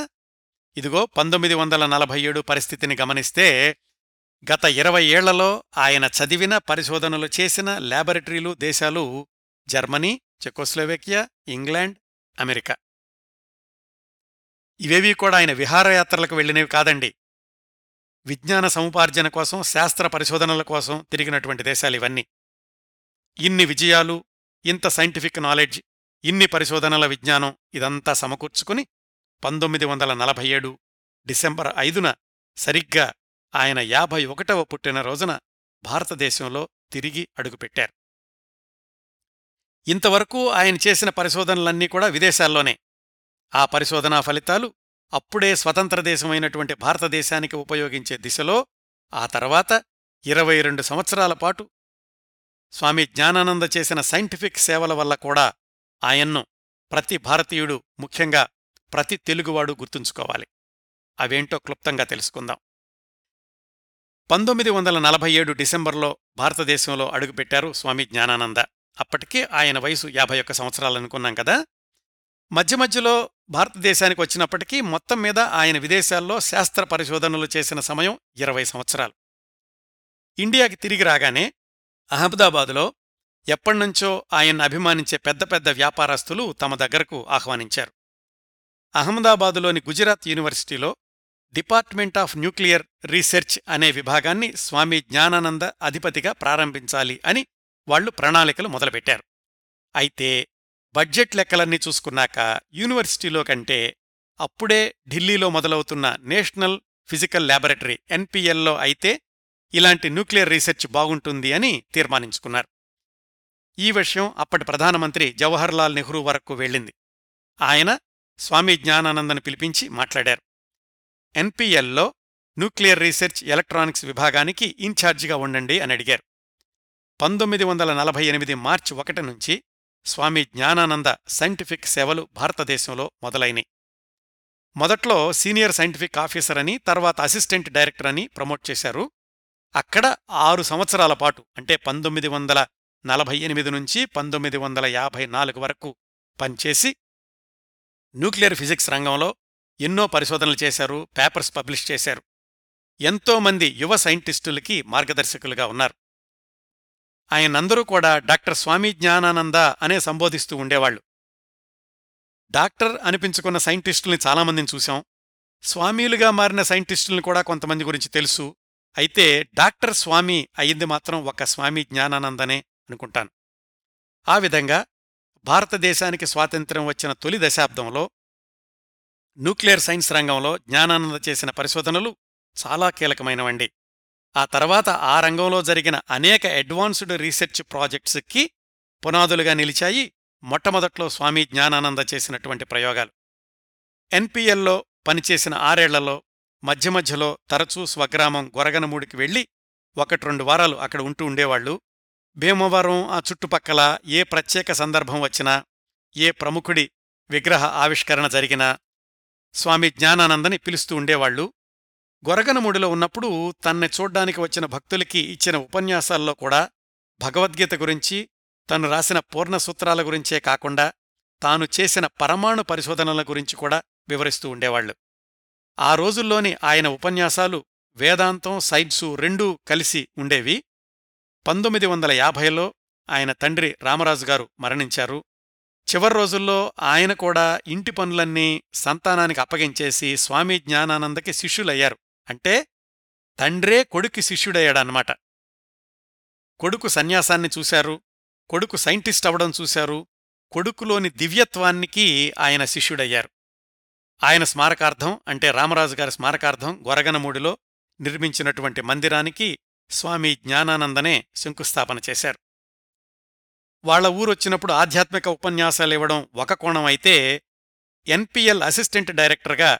ఇదిగో 1947 పరిస్థితిని గమనిస్తే గత 20 ఏళ్లలో ఆయన చదివిన, పరిశోధనలు చేసిన ల్యాబొరేటరీలు, దేశాలు జర్మనీ, చెకోస్లోవేకియా, ఇంగ్లాండ్, అమెరికా. ఇవేవీ కూడా ఆయన విహారయాత్రలకు వెళ్ళినవి కాదండి. విజ్ఞాన సముపార్జన కోసం, శాస్త్ర పరిశోధనల కోసం తిరిగినటువంటి దేశాలివన్నీ. ఇన్ని విజయాలు, ఇంత సైంటిఫిక్ నాలెడ్జ్, ఇన్ని పరిశోధనల విజ్ఞానం, ఇదంతా సమకూర్చుకుని 1947 డిసెంబర్ 5న సరిగ్గా ఆయన 51వ పుట్టినరోజున భారతదేశంలో తిరిగి అడుగుపెట్టారు. ఇంతవరకు ఆయన చేసిన పరిశోధనలన్నీ కూడా విదేశాల్లోనే. ఆ పరిశోధనా ఫలితాలు అప్పుడే స్వతంత్ర దేశమైనటువంటి భారతదేశానికి ఉపయోగించే దిశలో ఆ తర్వాత 22 సంవత్సరాల పాటు స్వామి జ్ఞానానంద చేసిన సైంటిఫిక్ సేవల వల్ల కూడా ఆయన్ను ప్రతి భారతీయుడు, ముఖ్యంగా ప్రతి తెలుగువాడు గుర్తుంచుకోవాలి. అవేంటో క్లుప్తంగా తెలుసుకుందాం. 1947 డిసెంబర్లో భారతదేశంలో అడుగుపెట్టారు స్వామి జ్ఞానానంద. అప్పటికే ఆయన వయసు 51 సంవత్సరాలనుకున్నాం కదా. మధ్య మధ్యలో భారతదేశానికి వచ్చినప్పటికీ మొత్తం మీద ఆయన విదేశాల్లో శాస్త్ర పరిశోధనలు చేసిన సమయం 20 సంవత్సరాలు. ఇండియాకి తిరిగి రాగానే అహ్మదాబాదులో ఎప్పటినుంచో ఆయన్ను అభిమానించే పెద్ద పెద్ద వ్యాపారస్తులు తమ దగ్గరకు ఆహ్వానించారు. అహ్మదాబాదులోని గుజరాత్ యూనివర్సిటీలో డిపార్ట్మెంట్ ఆఫ్ న్యూక్లియర్ రీసెర్చ్ అనే విభాగాన్ని స్వామి జ్ఞానానంద అధిపతిగా ప్రారంభించాలి అని వాళ్లు ప్రణాళికలు మొదలుపెట్టారు. అయితే బడ్జెట్ లెక్కలన్నీ చూసుకున్నాక యూనివర్సిటీలో కంటే అప్పుడే ఢిల్లీలో మొదలవుతున్న నేషనల్ ఫిజికల్ ల్యాబొరేటరీ ఎన్పిఎల్లో అయితే ఇలాంటి న్యూక్లియర్ రీసెర్చ్ బాగుంటుంది అని తీర్మానించుకున్నారు. ఈ విషయం అప్పటి ప్రధానమంత్రి జవహర్లాల్ నెహ్రూ వరకు వెళ్ళింది. ఆయన స్వామి జ్ఞానానందను పిలిపించి మాట్లాడారు. ఎన్పిఎల్లో న్యూక్లియర్ రీసెర్చ్ ఎలక్ట్రానిక్స్ విభాగానికి ఇన్ఛార్జిగా ఉండండి అని అడిగారు. 1948 మార్చి 1 నుంచి స్వామి జ్ఞానానంద సైంటిఫిక్ సేవలు భారతదేశంలో మొదలైనవి. మొదట్లో సీనియర్ సైంటిఫిక్ ఆఫీసర్ అని, తర్వాత అసిస్టెంట్ డైరెక్టర్ అని ప్రమోట్ చేశారు. అక్కడ 6 సంవత్సరాల పాటు, అంటే 1948 నుంచి 1954 వరకు పనిచేసి న్యూక్లియర్ ఫిజిక్స్ రంగంలో ఎన్నో పరిశోధనలు చేశారు, పేపర్స్ పబ్లిష్ చేశారు. ఎంతోమంది యువ సైంటిస్టులకి మార్గదర్శకులుగా ఉన్నారు. ఆయనందరూ కూడా డాక్టర్ స్వామి జ్ఞానానంద అనే సంబోధిస్తూ ఉండేవాళ్లు. డాక్టర్ అనిపించుకున్న సైంటిస్టుల్ని చాలామందిని చూశాం. స్వామీలుగా మారిన సైంటిస్టుల్ని కూడా కొంతమంది గురించి తెలుసు. అయితే డాక్టర్ స్వామి అయింది మాత్రం ఒక స్వామి జ్ఞానానందనే అనుకుంటాను. ఆ విధంగా భారతదేశానికి స్వాతంత్ర్యం వచ్చిన తొలి దశాబ్దంలో న్యూక్లియర్ సైన్స్ రంగంలో జ్ఞానానంద చేసిన పరిశోధనలు చాలా కీలకమైనవండి. ఆ తర్వాత ఆ రంగంలో జరిగిన అనేక అడ్వాన్స్డ్ రీసెర్చ్ ప్రాజెక్ట్స్కి పునాదులుగా నిలిచాయి మొట్టమొదట్లో స్వామి జ్ఞానానంద చేసినటువంటి ప్రయోగాలు. ఎన్పిఎల్లో పనిచేసిన 6 ఏళ్లలో మధ్య మధ్యలో తరచూ స్వగ్రామం గొరగనమూడికి వెళ్ళి 1-2 వారాలు అక్కడ ఉంటూ ఉండేవాళ్లు. భీమవరం ఆ చుట్టుపక్కల ఏ ప్రత్యేక సందర్భం వచ్చినా, ఏ ప్రముఖుడి విగ్రహ ఆవిష్కరణ జరిగినా స్వామి జ్ఞానానందని పిలుస్తూ ఉండేవాళ్లు. గొరగనమూడిలో ఉన్నప్పుడు తన్ని చూడ్డానికి వచ్చిన భక్తులకి ఇచ్చిన ఉపన్యాసాల్లో కూడా భగవద్గీత గురించి, తను రాసిన పూర్ణసూత్రాల గురించే కాకుండా తాను చేసిన పరమాణు పరిశోధనల గురించి కూడా వివరిస్తూ ఉండేవాళ్లు. ఆ రోజుల్లోని ఆయన ఉపన్యాసాలు వేదాంతం, సైన్సు రెండూ కలిసి ఉండేవి. 1950లో ఆయన తండ్రి రామరాజు గారు మరణించారు. చివరి రోజుల్లో ఆయన కూడా ఇంటి పనులన్నీ సంతానానికి అప్పగించేసి స్వామి జ్ఞానానందకి శిష్యులయ్యారు. అంటే తండ్రే కొడుక్కి శిష్యుడయ్యాడన్నమాట. కొడుకు సన్యాసాన్ని చూశారు, కొడుకు సైంటిస్ట్ అవడం చూశారు, కొడుకులోని దివ్యత్వానికి ఆయన శిష్యుడయ్యారు. ఆయన స్మారకార్థం అంటే రామరాజు గారి స్మారకార్థం గొరగనమూడిలో నిర్మించినటువంటి మందిరానికి స్వామి జ్ఞానానందనే శంకుస్థాపన చేశారు. వాళ్ల ఊరొచ్చినప్పుడు ఆధ్యాత్మిక ఉపన్యాసాలివ్వడం ఒక కోణం అయితే, ఎన్పిఎల్ అసిస్టెంట్ డైరెక్టర్గా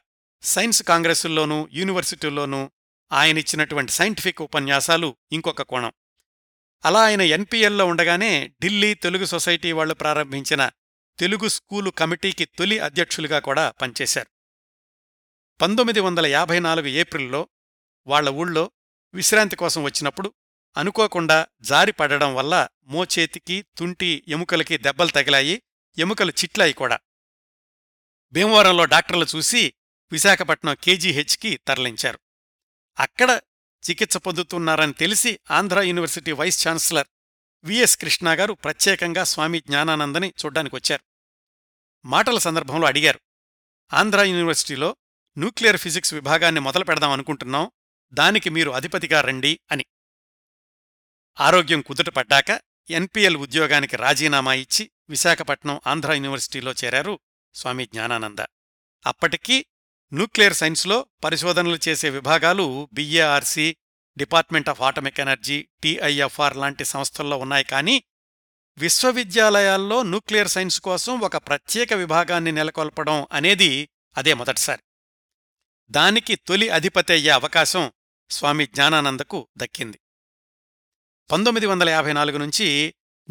సైన్స్ కాంగ్రెసుల్లోనూ యూనివర్సిటీల్లోనూ ఆయనిచ్చినటువంటి సైంటిఫిక్ ఉపన్యాసాలు ఇంకొక కోణం. అలా ఆయన ఎన్పిఎల్లో ఉండగానే ఢిల్లీ తెలుగు సొసైటీ వాళ్లు ప్రారంభించిన తెలుగు స్కూలు కమిటీకి తొలి అధ్యక్షులుగా కూడా పనిచేశారు. 1954 ఏప్రిల్లో వాళ్ల ఊళ్ళో విశ్రాంతి కోసం వచ్చినప్పుడు అనుకోకుండా జారి పడడం వల్ల మోచేతికి, తుంటి ఎముకలకి దెబ్బలు తగిలాయి, ఎముకలు చిట్లాయి కూడా. భీమవరంలో డాక్టర్లు చూసి విశాఖపట్నం KGHకి తరలించారు. అక్కడ చికిత్స పొందుతున్నారని తెలిసి Andhra university vice chancellor VS కృష్ణగారు ప్రత్యేకంగా స్వామి జ్ఞానానందని చూడ్డానికొచ్చారు. మాటల సందర్భంలో అడిగారు, ఆంధ్ర యూనివర్సిటీలో న్యూక్లియర్ ఫిజిక్స్ విభాగాన్ని మొదలు పెడదాం అనుకుంటున్నాం, దానికి మీరు అధిపతిగా రండి అని. ఆరోగ్యం కుదుటపడ్డాక ఎన్పిఎల్ ఉద్యోగానికి రాజీనామా ఇచ్చి విశాఖపట్నం ఆంధ్ర యూనివర్సిటీలో చేరారు స్వామి జ్ఞానానంద. అప్పటికీ న్యూక్లియర్ సైన్స్లో పరిశోధనలు చేసే విభాగాలు BARC, department of atomic energy, TIFR లాంటి సంస్థల్లో ఉన్నాయి. కానీ విశ్వవిద్యాలయాల్లో న్యూక్లియర్ సైన్స్ కోసం ఒక ప్రత్యేక విభాగాన్ని నెలకొల్పడం అనేది అదే మొదటిసారి. దానికి తొలి అధిపతి అయ్యే అవకాశం స్వామి జ్ఞానానందకు దక్కింది. 1954 నుంచి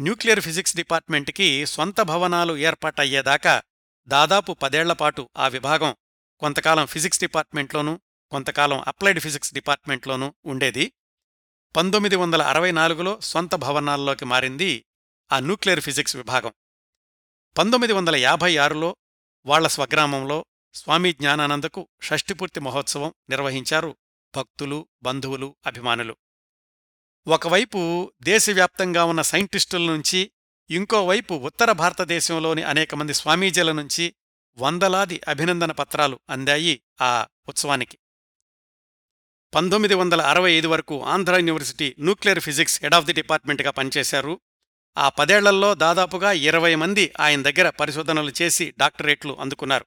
న్యూక్లియర్ ఫిజిక్స్ డిపార్ట్మెంట్కి స్వంత భవనాలు ఏర్పాటయ్యేదాకా దాదాపు 10 ఏళ్లపాటు ఆ విభాగం కొంతకాలం ఫిజిక్స్ డిపార్ట్మెంట్లోనూ, కొంతకాలం అప్లైడ్ ఫిజిక్స్ డిపార్ట్మెంట్లోనూ ఉండేది. 1964లో స్వంత భవనాల్లోకి మారింది ఆ న్యూక్లియర్ ఫిజిక్స్ విభాగం. 1956లో వాళ్ల స్వగ్రామంలో స్వామి జ్ఞానానందకు షష్ఠిపూర్తి మహోత్సవం నిర్వహించారు భక్తులు, బంధువులు, అభిమానులు. ఒకవైపు దేశవ్యాప్తంగా ఉన్న సైంటిస్టుల నుంచి, ఇంకోవైపు ఉత్తర భారతదేశంలోని అనేక మంది స్వామీజీల నుంచి వందలాది అభినందన పత్రాలు అందాయి ఆ ఉత్సవానికి. 1965 వరకు Andhra university nuclear physics head of the డిపార్ట్మెంట్గా పనిచేశారు. ఆ 10 ఏళ్లలో దాదాపుగా 20 మంది ఆయన దగ్గర పరిశోధనలు చేసి డాక్టరేట్లు అందుకున్నారు.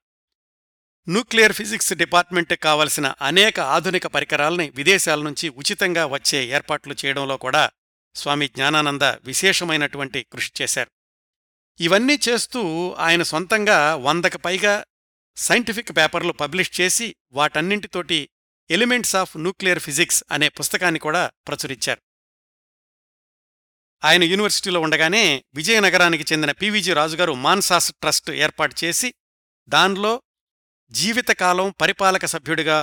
న్యూక్లియర్ ఫిజిక్స్ డిపార్ట్మెంట్కి కావలసిన అనేక ఆధునిక పరికరాల్ని విదేశాల నుంచి ఉచితంగా వచ్చే ఏర్పాట్లు చేయడంలో కూడా స్వామి జ్ఞానానంద విశేషమైనటువంటి కృషి చేశారు. ఇవన్నీ చేస్తూ ఆయన సొంతంగా 100కి పైగా సైంటిఫిక్ పేపర్లు పబ్లిష్ చేసి వాటన్నింటితోటి ఎలిమెంట్స్ ఆఫ్ న్యూక్లియర్ ఫిజిక్స్ అనే పుస్తకాన్ని కూడా ప్రచురించారు. ఆయన యూనివర్సిటీలో ఉండగానే విజయనగరానికి చెందిన PVG రాజుగారు మాన్సాస్ ట్రస్ట్ ఏర్పాటు చేసి దానిలో జీవితకాలం పరిపాలక సభ్యుడిగా,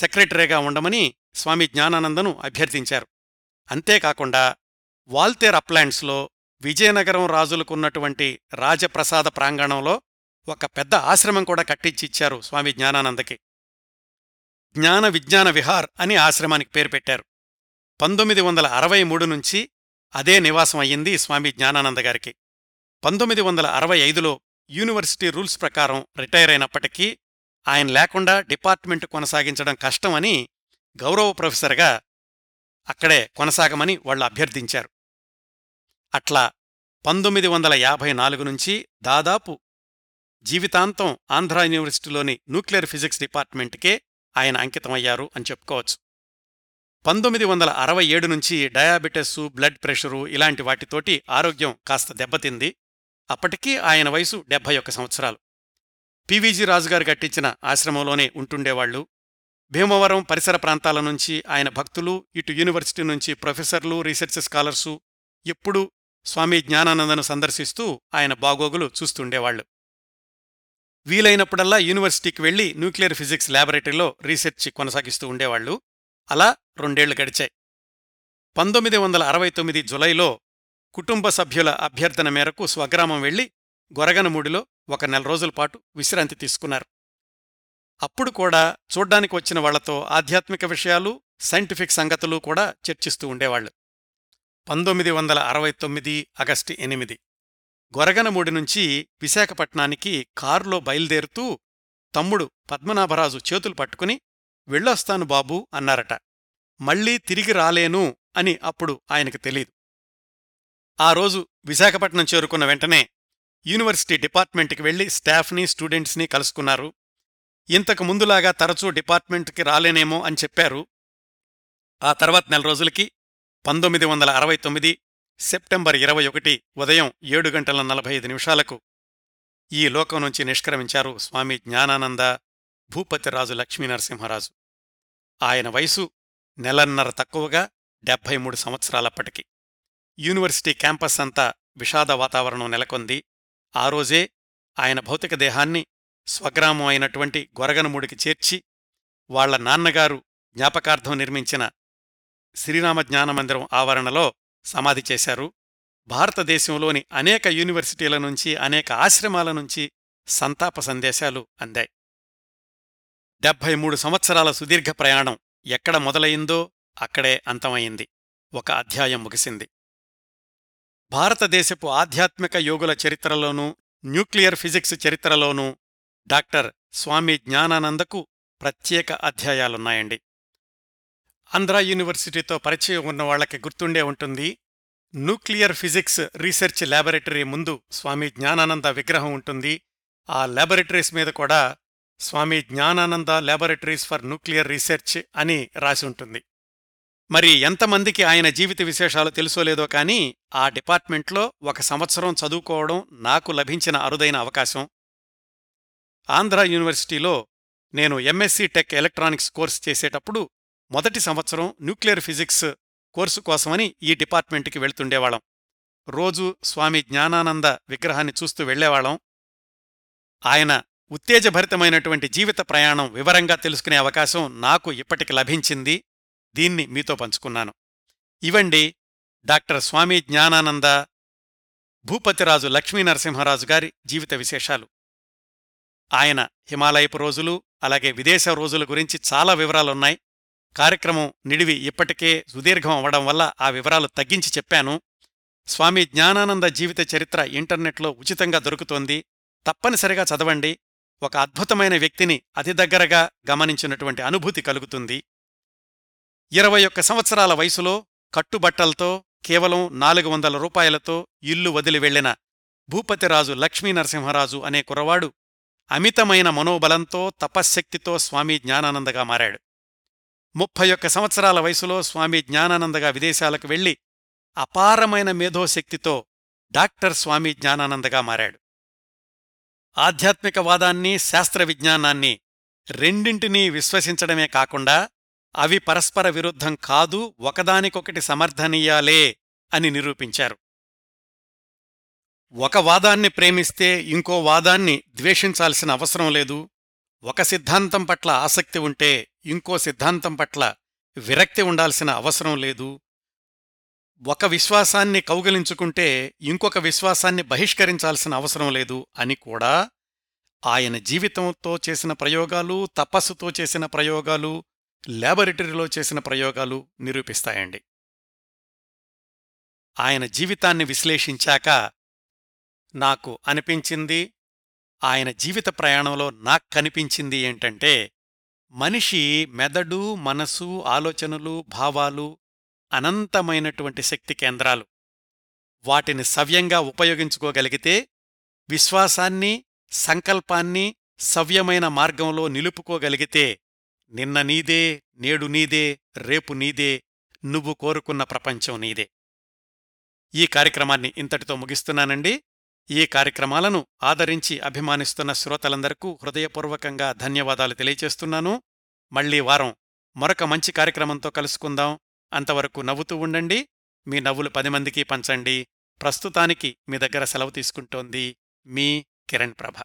సెక్రటరీగా ఉండమని స్వామి జ్ఞానానందను అభ్యర్థించారు. అంతేకాకుండా వాల్తేర్ అప్లాండ్స్లో విజయనగరం రాజులకున్నటువంటి రాజప్రసాద ప్రాంగణంలో ఒక పెద్ద ఆశ్రమం కూడా కట్టించిచ్చారు స్వామి జ్ఞానానందకి. జ్ఞాన విజ్ఞాన విహార్ అని ఆశ్రమానికి పేరు పెట్టారు. 1963 నుంచి అదే నివాసం అయ్యింది స్వామి జ్ఞానానంద గారికి. 1965లో యూనివర్సిటీ రూల్స్ ప్రకారం రిటైర్ అయినప్పటికీ ఆయన లేకుండా డిపార్ట్మెంట్ కొనసాగించడం కష్టమని గౌరవ ప్రొఫెసర్గా అక్కడే కొనసాగమని వాళ్ళు అభ్యర్థించారు. అట్లా 1954 నుంచి దాదాపు జీవితాంతం ఆంధ్ర యూనివర్సిటీలోని న్యూక్లియర్ ఫిజిక్స్ డిపార్ట్మెంట్కే ఆయన అంకితమయ్యారు అని చెప్పుకోవచ్చు. 1967 నుంచి డయాబెటిసు, బ్లడ్ ప్రెషరు ఇలాంటి వాటితోటి ఆరోగ్యం కాస్త దెబ్బతింది. అప్పటికీ ఆయన వయసు 71 సంవత్సరాలు. పివిజి రాజుగారు కట్టించిన ఆశ్రమంలోనే ఉంటుండేవాళ్లు. భీమవరం పరిసర ప్రాంతాల నుంచి ఆయన భక్తులు, ఇటు యూనివర్సిటీ నుంచి ప్రొఫెసర్లు, రీసెర్చ్ స్కాలర్సు ఎప్పుడూ స్వామి జ్ఞానానందను సందర్శిస్తూ ఆయన బాగోగులు చూస్తుండేవాళ్లు. వీలైనప్పుడల్లా యూనివర్సిటీకి వెళ్లి న్యూక్లియర్ ఫిజిక్స్ ల్యాబొరేటరీలో రీసెర్చ్ కొనసాగిస్తూ ఉండేవాళ్లు. అలా 2 ఏళ్లు గడిచాయి. 1969 జులైలో కుటుంబ సభ్యుల అభ్యర్థన మేరకు స్వగ్రామం వెళ్లి గొరగనమూడిలో 1 నెల రోజుల పాటు విశ్రాంతి తీసుకున్నారు. అప్పుడు కూడా చూడ్డానికి వచ్చిన వాళ్లతో ఆధ్యాత్మిక విషయాలు, సైంటిఫిక్ సంగతులు కూడా చర్చిస్తూ ఉండేవాళ్లు. 1969 ఆగస్టు 8 గొరగనమూడి నుంచి విశాఖపట్నానికి కారులో బయలుదేరుతూ తమ్ముడు పద్మనాభరాజు చేతులు పట్టుకుని వెళ్ళొస్తాను బాబూ అన్నారట. మళ్లీ తిరిగి రాలేను అని అప్పుడు ఆయనకు తెలీదు. ఆ రోజు విశాఖపట్నం చేరుకున్న వెంటనే యూనివర్సిటీ డిపార్ట్మెంట్కి వెళ్లి స్టాఫ్ని, స్టూడెంట్స్ని కలుసుకున్నారు. ఇంతకు ముందులాగా తరచూ డిపార్ట్మెంట్కి రాలేనేమో అని చెప్పారు. ఆ తర్వాత 4 రోజులకి 1969 సెప్టెంబర్ 21 ఉదయం 7:45 ఈ లోకం నుంచి నిష్క్రమించారు స్వామి జ్ఞానానంద భూపతిరాజు లక్ష్మీనరసింహరాజు. ఆయన వయసు 1.5 నెలలు తక్కువగా 73 సంవత్సరాలప్పటికి. యూనివర్సిటీ క్యాంపస్ అంతా విషాద వాతావరణం నెలకొంది. ఆ రోజే ఆయన భౌతిక దేహాన్ని స్వగ్రామం అయినటువంటి గొరగనమూడికి చేర్చి వాళ్ల నాన్నగారు జ్ఞాపకార్థం నిర్మించిన శ్రీరామ జ్ఞానమందిరం ఆవరణలో సమాధి చేశారు. భారతదేశంలోని అనేక యూనివర్సిటీల నుంచి, అనేక ఆశ్రమాల నుంచి సంతాప సందేశాలు అందాయి. 73 సంవత్సరాల సుదీర్ఘ ప్రయాణం ఎక్కడ మొదలయిందో అక్కడే అంతమయింది. ఒక అధ్యాయం ముగిసింది. భారతదేశపు ఆధ్యాత్మిక యోగుల చరిత్రలోనూ, న్యూక్లియర్ ఫిజిక్స్ చరిత్రలోనూ డాక్టర్ స్వామి జ్ఞానానందకు ప్రత్యేక అధ్యాయాలున్నాయండి. ఆంధ్ర యూనివర్సిటీతో పరిచయం ఉన్నవాళ్లకి గుర్తుండే ఉంటుంది, న్యూక్లియర్ ఫిజిక్స్ రీసెర్చ్ ల్యాబొరేటరీ ముందు స్వామి జ్ఞానానంద విగ్రహం ఉంటుంది. ఆ ల్యాబొరేటరీస్ మీద కూడా Swami Jnanananda laboratories for nuclear research అని రాసి ఉంటుంది. మరి ఎంతమందికి ఆయన జీవిత విశేషాలు తెలుసో లేదో కానీ ఆ డిపార్ట్మెంట్లో 1 సంవత్సరం చదువుకోవడం నాకు లభించిన అరుదైన అవకాశం. ఆంధ్ర యూనివర్సిటీలో నేను ఎంఎస్సీ టెక్ ఎలక్ట్రానిక్స్ కోర్సు చేసేటప్పుడు మొదటి సంవత్సరం న్యూక్లియర్ ఫిజిక్స్ కోర్సు కోసమని ఈ డిపార్ట్మెంట్కి వెళ్తుండేవాళ్ళం. రోజూ స్వామి జ్ఞానానంద విగ్రహాన్ని చూస్తూ వెళ్లేవాళ్ళం. ఆయన ఉత్తేజభరితమైనటువంటి జీవిత ప్రయాణం వివరంగా తెలుసుకునే అవకాశం నాకు ఇప్పటికి లభించింది. దీన్ని మీతో పంచుకున్నాను. ఇవండి డాక్టర్ స్వామి జ్ఞానానంద భూపతిరాజు లక్ష్మీనరసింహరాజు గారి జీవిత విశేషాలు. ఆయన హిమాలయపు రోజులు, అలాగే విదేశ రోజుల గురించి చాలా వివరాలున్నాయి. కార్యక్రమం నిడివి ఇప్పటికే సుదీర్ఘం అవ్వడం వల్ల ఆ వివరాలు తగ్గించి చెప్పాను. స్వామి జ్ఞానానంద జీవిత చరిత్ర ఇంటర్నెట్లో ఉచితంగా దొరుకుతోంది, తప్పనిసరిగా చదవండి. ఒక అద్భుతమైన వ్యక్తిని అతి దగ్గరగా గమనించినటువంటి అనుభూతి కలుగుతుంది. 21 సంవత్సరాల వయసులో కట్టుబట్టలతో, కేవలం 400 రూపాయలతో ఇల్లు వదిలి వెళ్లిన భూపతిరాజు లక్ష్మీనరసింహరాజు అనే కుర్రవాడు అమితమైన మనోబలంతో, తపశ్శక్తితో స్వామి జ్ఞానానందగా మారాడు. 31 సంవత్సరాల వయసులో స్వామి జ్ఞానానందగా విదేశాలకు వెళ్లి అపారమైన మేధోశక్తితో డాక్టర్ స్వామి జ్ఞానానందగా మారాడు. ఆధ్యాత్మికవాదాన్ని, శాస్త్ర విజ్ఞానాన్ని రెండింటినీ విశ్వసించడమే కాకుండా అవి పరస్పర విరుద్ధం కాదు, ఒకదానికొకటి సమర్థనీయాలే అని నిరూపించారు. ఒక వాదాన్ని ప్రేమిస్తే ఇంకో వాదాన్ని ద్వేషించాల్సిన అవసరం లేదు. ఒక సిద్ధాంతం పట్ల ఆసక్తి ఉంటే ఇంకో సిద్ధాంతం పట్ల విరక్తి ఉండాల్సిన అవసరం లేదు. ఒక విశ్వాసాన్ని కౌగిలించుకుంటే ఇంకొక విశ్వాసాన్ని బహిష్కరించాల్సిన అవసరం లేదు అని కూడా ఆయన జీవితంతో చేసిన ప్రయోగాలు, తపస్సుతో చేసిన ప్రయోగాలు, ల్యాబొరేటరీలో చేసిన ప్రయోగాలు నిరూపిస్తాయండి. ఆయన జీవితాన్ని విశ్లేషించాక నాకు అనిపించింది, ఆయన జీవిత ప్రయాణంలో నాకు కనిపించింది ఏంటంటే, మనిషి మెదడు, మనసు, ఆలోచనలు, భావాలు అనంతమైనటువంటి శక్తి కేంద్రాలు. వాటిని సవ్యంగా ఉపయోగించుకోగలిగితే విశ్వాసాన్ని, సంకల్పాన్ని సవ్యమైన మార్గంలో నిలుపుకోగలిగితే నిన్న నీదే, నేడు నీదే, రేపు నీదే, నువ్వు కోరుకున్న ప్రపంచం నీదే. ఈ కార్యక్రమాన్ని ఇంతటితో ముగిస్తున్నానండి. ఈ కార్యక్రమాలను ఆదరించి అభిమానిస్తున్న శ్రోతలందరికూ హృదయపూర్వకంగా ధన్యవాదాలు తెలియచేస్తున్నాను. మళ్లీ వారం మరొక మంచి కార్యక్రమంతో కలుసుకుందాం. అంతవరకు నవ్వుతూ ఉండండి. మీ నవ్వులు 10 మందికి పంచండి. ప్రస్తుతానికి మీ దగ్గర సెలవు తీసుకుంటోంది మీ కిరణ్ ప్రభ.